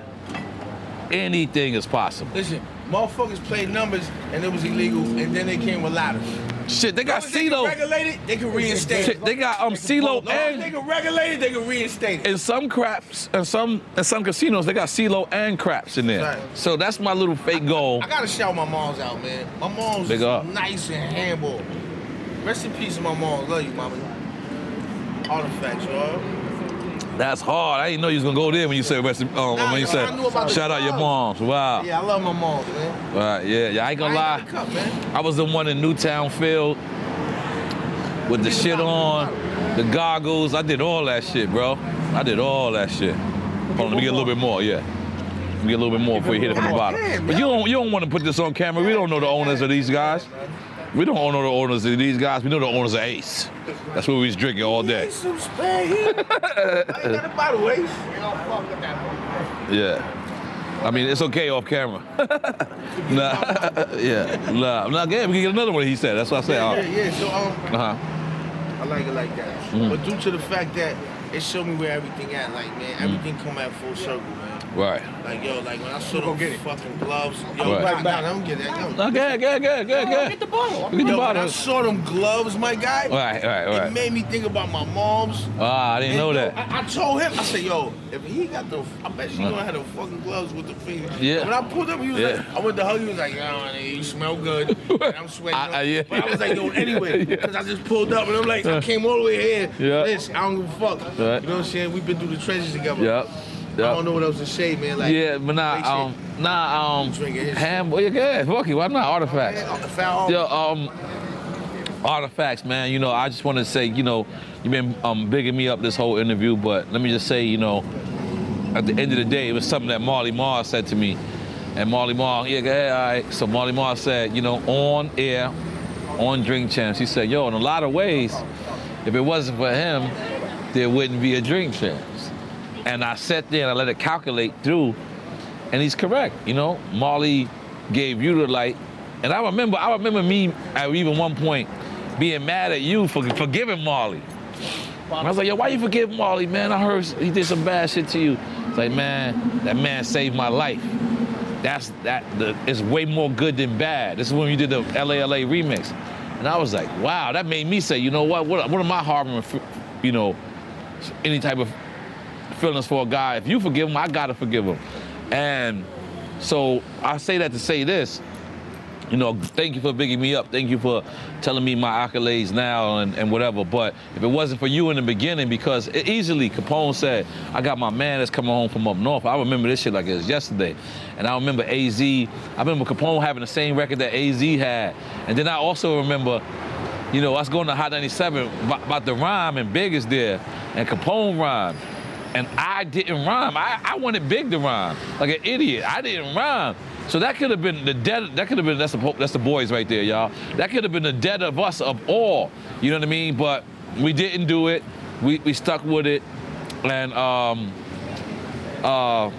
Anything is possible. Listen, motherfuckers played numbers and it was illegal, and then they came with ladders. Shit, they got CeeLo. They can regulate it, they can reinstate it. They got um CeeLo and they can regulate it, they can reinstate it. In some craps, and some in some casinos, they got CeeLo and craps in there. Right. So that's my little fake goal. I, I gotta shout my moms out, man. My mom's nice and handball. Rest in peace, my mom. Love you, mama. Artifacts, y'all. That's hard. I didn't know you was gonna go there when you said rest in, um, nah, when you said shout out your moms. Wow. Yeah, I love my moms, man. Right, yeah, yeah. I ain't gonna I ain't lie. Cup, man. I was the one in Newtown Field with the shit on, the goggles. I did all that shit, bro. I did all that shit. Hold on, let me get a little bit more. Yeah, let me get a little bit more before you hit it from the bottom. But you don't, you don't want to put this on camera. We don't know the owners of these guys. We don't all know the owners of these guys. We know the owners of Ace. That's what we was drinking all day. Ace of Spades. I ain't got a bottle, Ace. Yeah. I mean, it's okay off camera. Nah. Yeah. Nah. Nah. Yeah, we can get another one. He said. That's what I said. Yeah. Yeah. yeah. So um. Uh huh. I like it like that. Mm. But due to the fact that it showed me where everything at, like man, everything mm. come at full circle, man. Right. Like, yo, like, when I saw them get fucking gloves, yo, right. Right back. I'm getting that. Yo, okay, good, good, good, good. Get the bottle. Get the yo, bottle. When I saw them gloves, my guy, all right, all right, all right. It made me think about my mom's. Ah, I didn't and, know that. Yo, I, I told him, I said, yo, if he got the, I bet she gonna have the fucking gloves with the fingers. Yeah. When I pulled up, he was yeah. like, I went to hug you, he was like, yo, you smell good. And I'm sweating. I, I, yeah. But I was like, yo, anyway, because yeah. I just pulled up, and I'm like, I came all the way here. Yeah. Listen, I don't give a fuck. Right. You know what I'm saying? We've been through the trenches together. Yep. Yep. I don't know what else to say, man. Like, yeah, but nah, um, nah, um, ham. Well, yeah, fuck you. Why not Artifacts? Oh, yeah, um, Artifacts, man. You know, I just want to say, you know, you've been um bigging me up this whole interview, but let me just say, you know, at the end of the day, it was something that Marley Marl said to me, and Marley Marl, yeah, yeah, all right. So Marley Marl said, you know, on air, on Drink Champs, he said, yo, in a lot of ways, if it wasn't for him, there wouldn't be a Drink Champs. And I sat there and I let it calculate through, and he's correct. You know, Marley gave you the light, and I remember, I remember me at even one point being mad at you for forgiving Marley. And I was like, yo, why you forgive Marley, man? I heard he did some bad shit to you. It's like, man, that man saved my life. That's that. The, it's way more good than bad. This is when you did the L A L A remix, and I was like, wow, that made me say, you know what? What, what am I harboring? You know, any type of feelings for a guy. If you forgive him, I gotta forgive him. And so I say that to say this, you know, thank you for bigging me up. Thank you for telling me my accolades now and, and whatever. But if it wasn't for you in the beginning, because it easily, Capone said, I got my man that's coming home from up north. I remember this shit like it was yesterday. And I remember A Z, I remember Capone having the same record that A Z had. And then I also remember, you know, us going to Hot ninety-seven about the rhyme, and Big is there, and Capone rhymed. And I didn't rhyme. I, I wanted Big to rhyme, like an idiot. I didn't rhyme. So that could have been the dead, that could have been, that's the, that's the boys right there, y'all. That could have been the dead of us of all, you know what I mean? But we didn't do it. We, we stuck with it. And um, uh,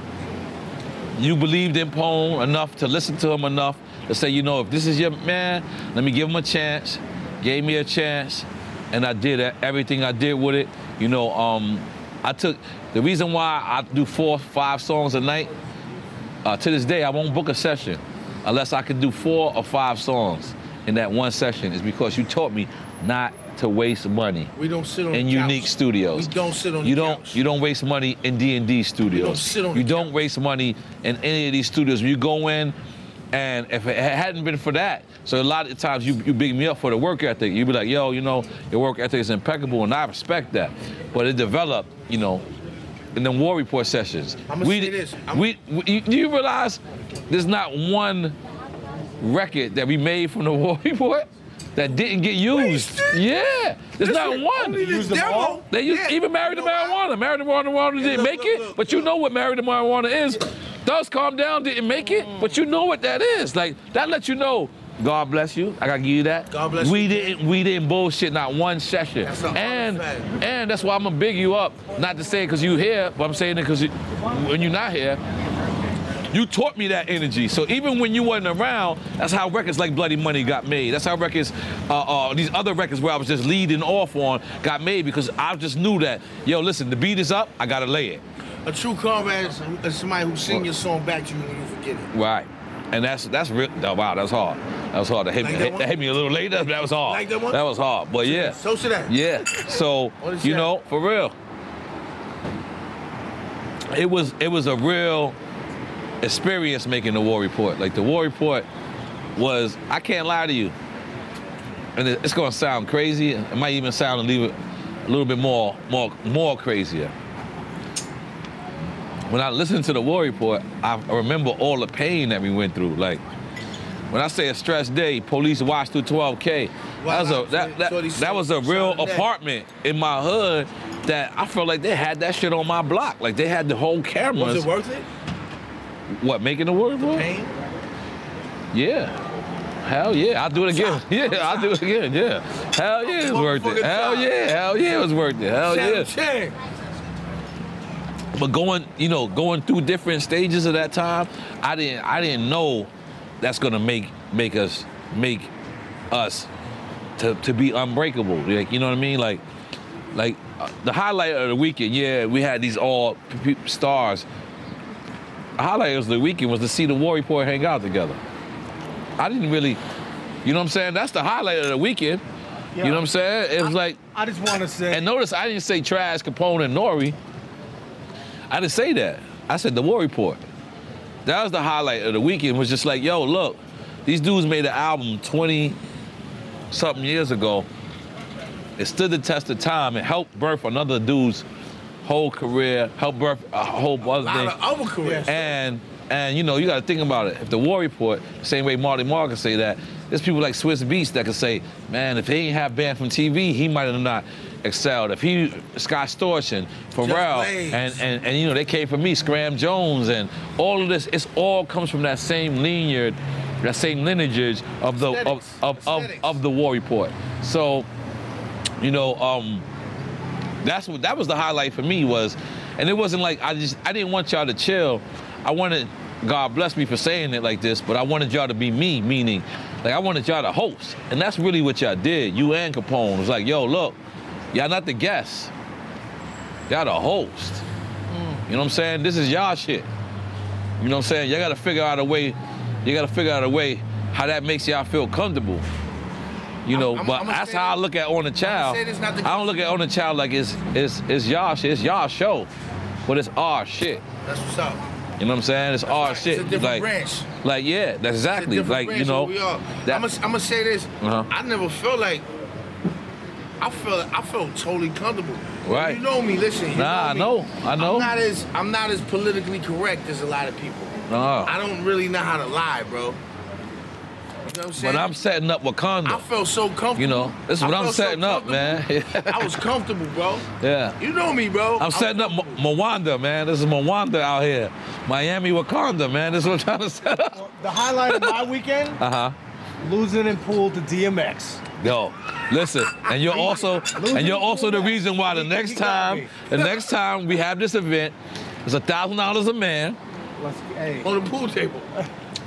you believed in Pone enough to listen to him enough to say, you know, if this is your man, let me give him a chance. Gave me a chance, and I did everything I did with it. You know, um, I took, the reason why I do four, five songs a night, uh, to this day, I won't book a session unless I can do four or five songs in that one session, is because you taught me not to waste money. We don't sit on in the Unique couch. Studios. We don't sit on you the don't, couch. You don't waste money in D and D Studios. We don't sit on you the don't couch. Waste money in any of these studios. You go in, and if it hadn't been for that, so a lot of times you, you big me up for the work ethic. You be like, yo, you know, your work ethic is impeccable, and I respect that. But it developed, you know, in the War Report sessions. I'm gonna we, say this. I'm we, we, do you realize there's not one record that we made from the War Report that didn't get used? Wasted. Yeah, there's this not one. They used demo. They used, yeah. Even Married to Marijuana. Married to Marijuana didn't look, make look, it, look, but look. You know what Married to Marijuana is. Yeah. Does Calm Down didn't make it, but you know what that is. Like, that lets you know, God bless you. I gotta give you that. God bless we you. Didn't, we didn't bullshit not one session. That's not and, and that's why I'm gonna big you up. Not to say it because you here, but I'm saying it because you, when you're not here, you taught me that energy. So even when you weren't around, that's how records like Bloody Money got made. That's how records, uh, uh, these other records where I was just leading off on got made, because I just knew that, yo, listen, the beat is up, I gotta lay it. A true comrade is somebody who sings your song back to you when you forget it. Right. And that's, that's real. Oh, wow, that was hard. That was hard. That hit, like that hit, that hit me a little later, but that was hard. Like that one? That was hard, but yeah. So should I. Yeah, so, you know, for real. It was, it was a real experience making the War Report. Like, the War Report was, I can't lie to you, and it, it's gonna sound crazy. It might even sound a little, a little bit more, more, more crazier. When I listened to the War Report, I remember all the pain that we went through. Like, when I say a stressed day, police watched through twelve K. Wow. That was a, that, that, that was a real apartment in my hood that I felt like they had that shit on my block. Like, they had the whole cameras. Was it worth it? What, making the War Report? The pain? Yeah. Hell yeah, I'll do it again. Yeah, I'll do it again, yeah. Hell yeah, it was worth it. Hell yeah, hell yeah, it was worth it. Hell yeah. But going, you know, going through different stages of that time, I didn't, I didn't know that's gonna make make us make us to to be unbreakable. Like, you know what I mean? Like, like uh, the highlight of the weekend. Yeah, we had these all stars. highlight of the weekend was to see the War Report hang out together. I didn't really, you know what I'm saying? That's the highlight of the weekend. Yeah. You know what I'm saying? It was I, like... I just want to say... And notice I didn't say Trash, Capone, and Nori. I didn't say that. I said the War Report. That was the highlight of the weekend, was just like, yo, look, these dudes made an album twenty-something years ago. It stood the test of time. It helped birth another dude's whole career, helped birth a whole other thing. A lot of other careers. And, and, you know, you got to think about it. If the War Report, same way Marley Marl can say that, there's people like Swiss Beats that can say, man, if he ain't have banned from T V, he might have not excelled. If he, Scott Storch and Pharrell, and, and, and, you know, they came from me, Scram Jones, and all of this, it's all comes from that same lineage, that same lineage of the, of, of, of, of the War Report. So, you know, um, that's what, that was the highlight for me was, and it wasn't like, I just, I didn't want y'all to chill. I wanted, God bless me for saying it like this, but I wanted y'all to be me, meaning, like I wanted y'all to host. And that's really what y'all did, you and Capone. It was like, yo, look, y'all not the guests, y'all the host. Mm. You know what I'm saying? This is y'all shit. You know what I'm saying? Y'all gotta figure out a way, you gotta figure out a way how that makes y'all feel comfortable. You know, I'm, but I'm that's how that, I look at On The Chow. I don't look at On The Chow like it's, it's, it's y'all shit, it's y'all show, but it's our shit. That's what's up. You know what I'm saying? It's that's our right. shit. It's a different like, branch. Like, yeah, that's exactly. It's a like, you know. I'm going to say this. Uh-huh. I never felt like, I felt, I felt totally comfortable. Right. You know me, listen. You nah, know me. I know, I know. I'm not, as, I'm not as politically correct as a lot of people. Uh-huh. I don't really know how to lie, bro. You know what I'm saying? But I'm setting up Wakanda. I felt so comfortable. You know, this is what I'm setting so up, man. I was comfortable, bro. Yeah. You know me, bro. I'm, I'm setting up M Mwanda, man. This is Mwanda out here. Miami, Wakanda, man. This is what I'm trying to set up. Well, the highlight of my weekend, uh-huh. losing in pool to D M X. Yo, listen, and you're also and you're also the reason why the next time, the next time we have this event, it's a thousand dollars a man. Let's, hey. On the pool table.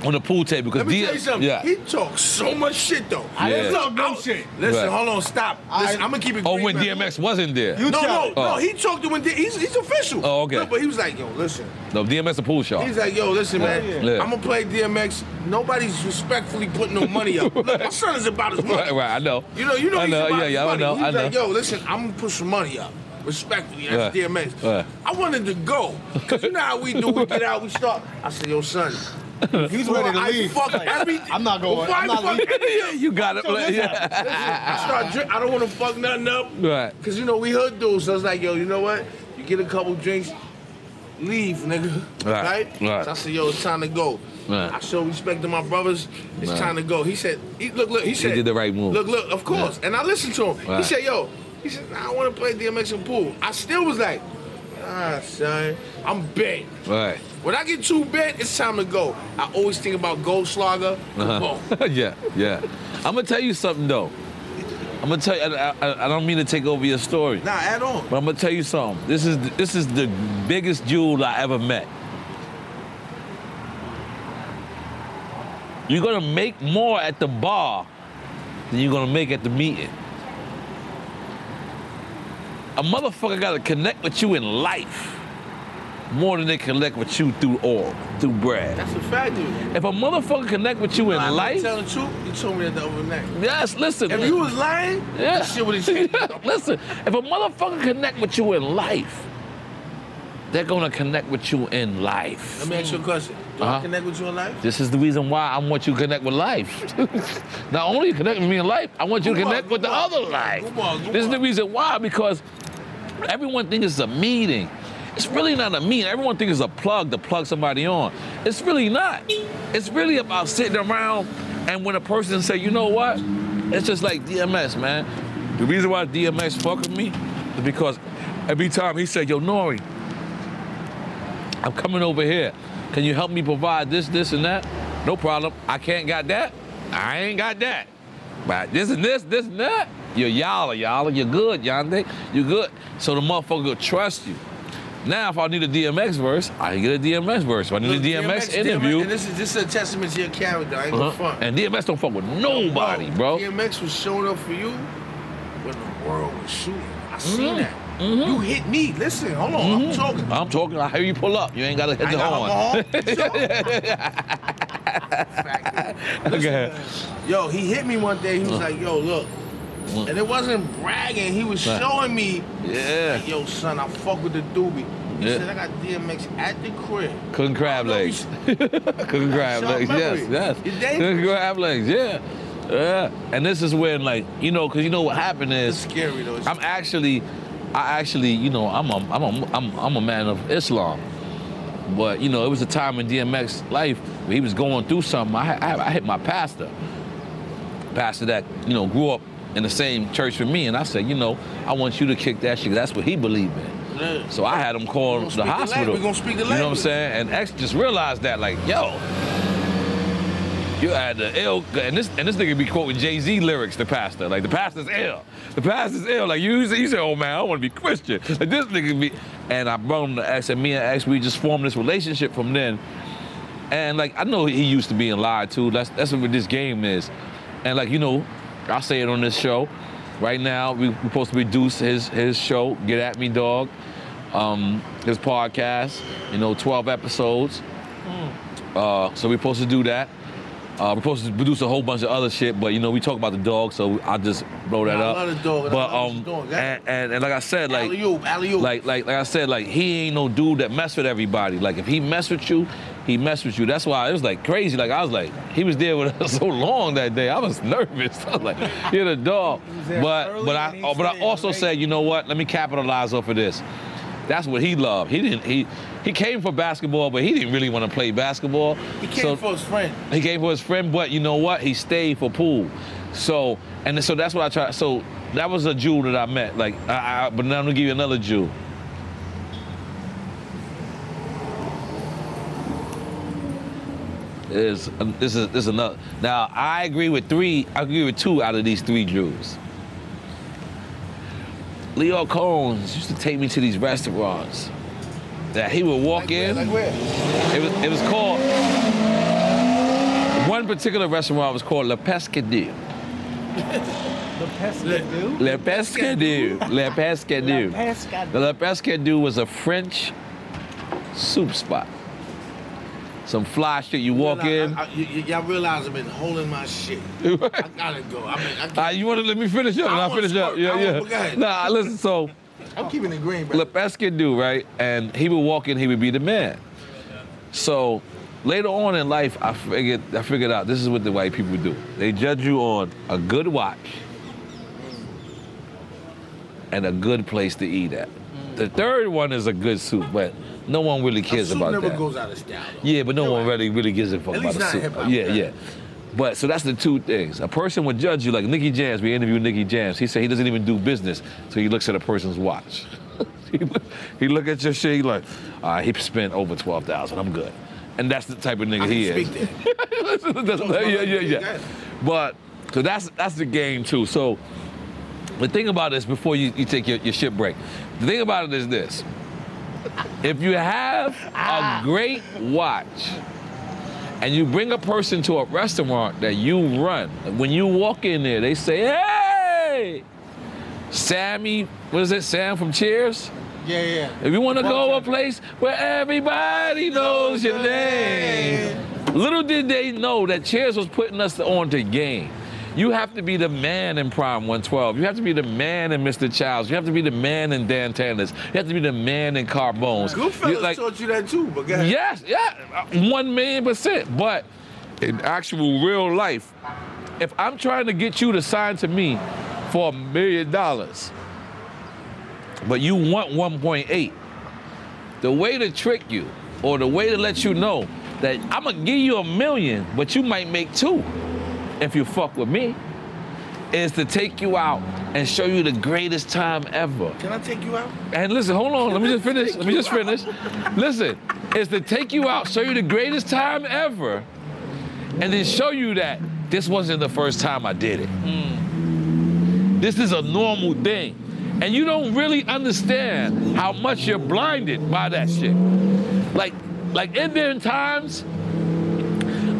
On the pool table, because yeah. he talks so much shit though. I yeah. talk no shit. Listen, right. hold on, stop. Listen, I, I'm gonna keep it. Oh, when man. D M X wasn't there. You no, no, oh. no. He talked to when D he's, he's official. Oh, okay. Look, but he was like, yo, listen. No, D M X a pool shot. He's like, yo, listen, oh, man. Yeah. I'm gonna play D M X. Nobody's respectfully putting no money up. Look, my son is about his money. Right, right. I know. You know, you know. I know. He's about yeah, his yeah. Money. I know. He's I know. Like, yo, listen, I'm gonna put some money up. Respectfully, that's yeah. D M X. Yeah. I wanted to go, cause you know how we do. We get out, we start. I said, yo, son. He's ready to I leave. Fuck like, every, I'm not going. I'm not leaving. You got it. Yeah. I start drink, I don't want to fuck nothing up. Right. Cause you know we hood dudes. So I was like, yo, you know what? You get a couple drinks, leave, nigga. Right. Right. right. So I said, yo, it's time to go. Right. I show respect to my brothers. It's right. time to go. He said, he, look, look. He said, he did the right move. Look, look. Of course. Yeah. And I listened to him. Right. He said, yo. He said, nah, I want to play D M X and pool. I still was like, ah, son, I'm bent. Right. When I get too bent, it's time to go. I always think about Goldschlager. Uh-huh. yeah, yeah. I'm gonna tell you something though. I'm gonna tell you. I, I, I don't mean to take over your story. Nah, at all. But I'm gonna tell you something. This is this is the biggest jewel I ever met. You're gonna make more at the bar than you're gonna make at the meeting. A motherfucker gotta connect with you in life more than they connect with you through oil, through bread. That's a fact, dude. If a motherfucker connect with you in nah, life... Tell the truth, you told me that the other night. Yes, listen. If you was lying, yeah. that shit would've changed. Listen, if a motherfucker connect with you in life, they're gonna connect with you in life. Let me ask you a question. Do uh-huh. I connect with you in life? This is the reason why I want you to connect with life. Not only you connect with me in life, I want you go to connect on, with the on. other life. Go on, go this on. is the reason why, because everyone thinks it's a meeting. It's really not a meeting. Everyone thinks it's a plug to plug somebody on. It's really not. It's really about sitting around and when a person say, you know what? It's just like D M X, man. The reason why D M X fuck with me is because every time he said, yo, Nori, I'm coming over here. Can you help me provide this, this, and that? No problem. I can't got that. I ain't got that. But this and this, this and that. You're yalla, yalla. You're good, Yande. You're good. So the motherfucker will trust you. Now, if I need a D M X verse, I can get a D M X verse. If I need Look, a D M X, D M X interview. D M X, and this is, this is a testament to your character. I ain't uh-huh. gonna fuck. And D M X don't fuck with nobody, no, bro. D M X was showing up for you when the world was shooting. I mm-hmm. seen that. Mm-hmm. You hit me. Listen, hold on. Mm-hmm. I'm talking. I'm talking. I hear you pull up. You ain't got to hit the horn. Okay. Yo, he hit me one day. He was uh. like, yo, look. Mm. And it wasn't bragging. He was right. showing me. Yeah. Like, yo, son, I fuck with the doobie. He yeah. said, I got D M X at the crib. Couldn't crab legs. Couldn't grab legs. Yes, yes. Couldn't grab legs. Yeah. Yeah. And this is when, like, you know, because you know what happened is. It's scary, though. It's I'm scary. actually, I actually, you know, I'm a, I'm a, I'm, I'm a man of Islam. But, you know, it was a time in D M X's life where he was going through something. I, I, I hit my pastor. Pastor that, you know, grew up in the same church with me. And I said, you know, I want you to kick that shit. That's what he believed in. Yeah. So I had him call the hospital. We're gonna speak the language. You know what I'm saying? And X just realized that, like, yo, you had the ill, and this and this nigga be quoting Jay-Z lyrics. The pastor, like, the pastor's ill. The pastor's ill. Like you, you say, oh man, I want to be Christian. Like this nigga be, and I brought him to X, and me and X, we just formed this relationship from then. And like, I know he used to be in lie too. That's that's what this game is. And like, you know, I say it on this show. Right now, we, we're supposed to reduce his his show, Get At Me Dog, um, his podcast, you know, twelve episodes. Mm. Uh, so we're supposed to do that. Uh, we're supposed to produce a whole bunch of other shit, but, you know, we talk about the dog, so I just blow that yeah, up. I love the dog. But, I love um, and, and, and like I said, like, alley-oop, alley-oop. like, like, like I said, like, he ain't no dude that mess with everybody. Like, if he mess with you, he messed with you. That's why it was like crazy. Like I was like, he was there with us so long that day. I was nervous. I was like, you're the dog. But but I oh, but I also right? said, you know what? Let me capitalize off of this. That's what he loved. He didn't he he came for basketball, but he didn't really want to play basketball. He came so, for his friend. He came for his friend, but you know what? He stayed for pool. So and so that's what I tried. So that was a Jew that I met. Like I, I but now I'm gonna give you another Jew. Is this is this is another? Now I agree with three. I agree with two out of these three Jews. Leo Combs used to take me to these restaurants that he would walk like in. Where, like where? It was it was called one particular restaurant was called Le Pescadille. Le Pescadille. Le Pescadille. Le Pescadille. Le Pescadille. Le Pescadille was a French soup spot. Some fly shit. You walk no, no, in. Y'all realize I've been holding my shit. I gotta go. I mean, I right, you want to let me finish up? I and I'll finish squirt. up. Yeah, I yeah. Want, go ahead. Nah, listen. So I'm keeping it green, bro. LeFrak do right, and he would walk in. He would be the man. So later on in life, I figured I figured out this is what the white people do. They judge you on a good watch and a good place to eat at. The third one is a good soup, but no one really cares about that. Soup never goes out of style. Though. Yeah, but no, no one really really gives a fuck about the soup. Hip-hop, yeah, right? yeah. But so that's the two things. A person would judge you like Nicky Jams. We interviewed Nicky Jams. He said he doesn't even do business, so he looks at a person's watch. he, look, he look at your shit. He like, all right, he spent over twelve thousand. I'm good, and that's the type of nigga I he is. Speak that. yeah, yeah, yeah. But so that's that's the game too. So. The thing about this, before you, you take your, your shit break, the thing about it is this. If you have a great watch and you bring a person to a restaurant that you run, when you walk in there, they say, hey, Sammy, what is it, Sam from Cheers? Yeah, yeah. If you want to go a place where everybody knows your name. Little did they know that Cheers was putting us on the game. You have to be the man in Prime one twelve. You have to be the man in Mister Childs. You have to be the man in Dan Tanner's. You have to be the man in Carbone's. Goodfellas like, taught you that too, but go ahead. Yes, yeah, one million percent. But in actual real life, if I'm trying to get you to sign to me for a million dollars, but you want one point eight, the way to trick you or the way to let you know that I'm gonna give you a million, but you might make two. If you fuck with me, is to take you out and show you the greatest time ever. Can I take you out? And listen, hold on, let me just finish, let me just finish. Listen, is to take you out, show you the greatest time ever, and then show you that this wasn't the first time I did it. Mm. This is a normal thing. And you don't really understand how much you're blinded by that shit. Like, like in them times,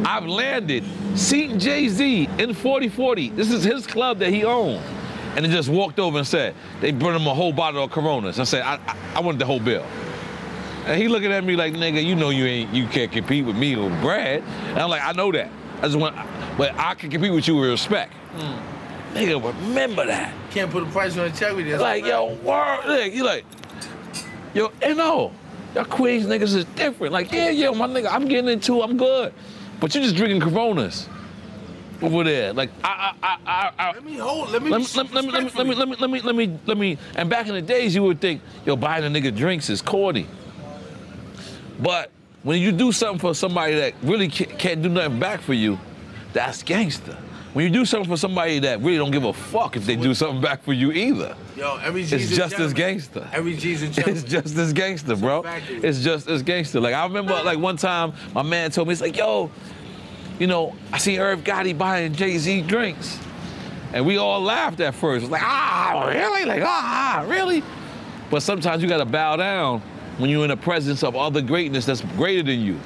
I've landed seating Jay-Z in forty forty. This is his club that he owned. and then just walked over and said, they brought him a whole bottle of Coronas. I said, I, I, I wanted the whole bill. And he looking at me like, nigga, you know you ain't, you can't compete with me or Brad. And I'm like, I know that. I just want, but I can compete with you with respect. Mm. Nigga, remember that. Can't put a price on integrity. Like, like yo, world, nigga, you like, yo, and no, y'all Queens niggas is different. Like, yeah, yeah, my nigga, I'm getting it too, I'm good. But you just drinking Coronas over there. Like, I, I, I, I. Let me hold, let me, let me, let me, let me, let me, let me, let me, let me, let me, and back in the days, you would think, yo, buying a nigga drinks is corny. But when you do something for somebody that really can't do nothing back for you, that's gangster. When you do something for somebody that really don't give a fuck if they do something back for you either. Yo, every G's It's just as gangster. Every G's a gentleman. It's just as gangster, bro. It's just as gangster. Like, I remember, like, one time, my man told me, it's like, yo, you know, I seen Irv Gotti buying Jay-Z drinks. And we all laughed at first. It was like, ah, really? Like, ah, really? But sometimes you gotta bow down when you're in the presence of other greatness that's greater than you.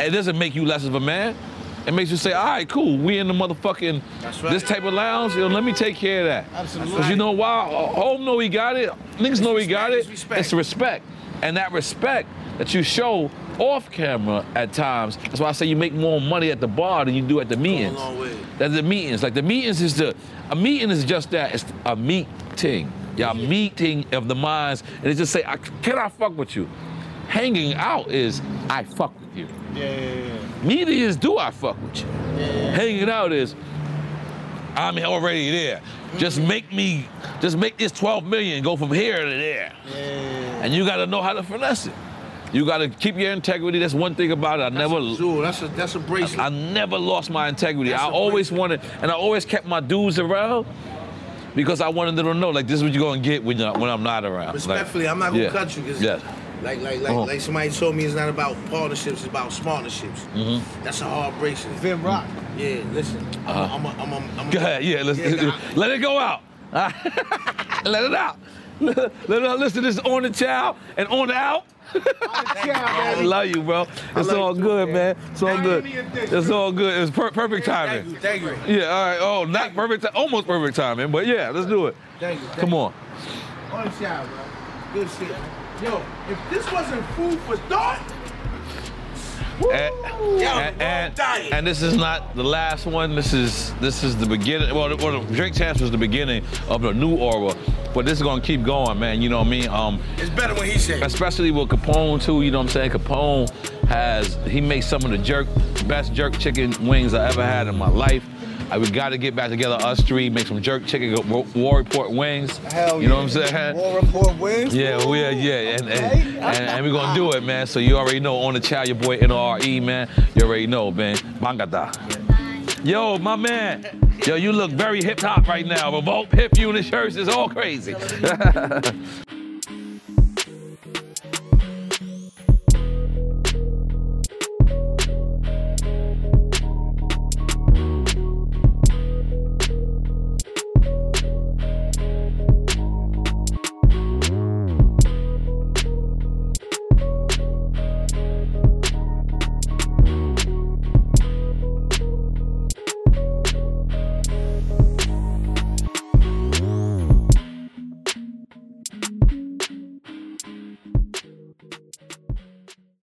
It doesn't make you less of a man. It makes you say, all right, cool, we in the motherfucking, right. This type of lounge, yo, let me take care of that. Absolutely. Because you know why? Home know he got it, niggas know he got it, it's respect. And that respect that you show off camera at times, that's why I say you make more money at the bar than you do at the meetings. That's the meetings, like the meetings is the, a meeting is just that, it's a meeting. Y'all yeah. meeting of the minds, and they just say, I, can I fuck with you? Hanging out is, I fuck with you. Yeah, yeah, yeah. Meeting is, do I fuck with you? Yeah, yeah. Hanging out is, I'm already there. Mm-hmm. Just make me, just make this twelve million go from here to there. Yeah, yeah, yeah. And you gotta know how to finesse it. You gotta keep your integrity. That's one thing about it. I that's never. A jewel. That's a that's a bracelet. I, I never lost my integrity. That's I always bracelet. wanted, and I always kept my dudes around. Because I wanted them to know, like, this is what you're gonna get when, when I'm not around. Respectfully, like, I'm not gonna yeah. cut you, because yeah. like, like, like, uh-huh. like somebody told me, it's not about partnerships, it's about smarterships. Mm-hmm. That's a hard bracelet. Vim Rock. Mm-hmm. Yeah, listen, uh-huh. I'm, a, I'm, a, I'm, a, I'm a, Go ahead, yeah, let's, yeah, let's, let's let it go out. Let it out. Let it out, listen, this is On The Chow and On The Out. I love you, bro. It's all good, man. It's all good. It's all good. It was per perfect timing. Thank you. Thank you. Yeah, all right. Oh, not perfect time. Almost perfect timing, but yeah, let's do it. Thank you. Come on. On The Chow, bro. Good shit. Yo, if this wasn't food for thought, and, and, and this is not the last one. This is this is the beginning. Well, the, well, the Drink Champs was the beginning of the new aura, but this is gonna keep going, man. You know what I mean? Um, it's better when he said. Especially with Capone too. You know what I'm saying? Capone has he makes some of the jerk best jerk chicken wings I ever had in my life. I, we got to get back together, us three, make some jerk chicken, War Report wings. Hell you know yeah. what I'm saying? War Report wings? Yeah, we are, yeah, and, okay. and, and, and we're going to do it, man. So you already know, On The Chow, your boy N R E, man. You already know, man. Bangada. Yo, my man. Yo, you look very hip-hop right now. Revolt, hip, you in the shirts, it's all crazy.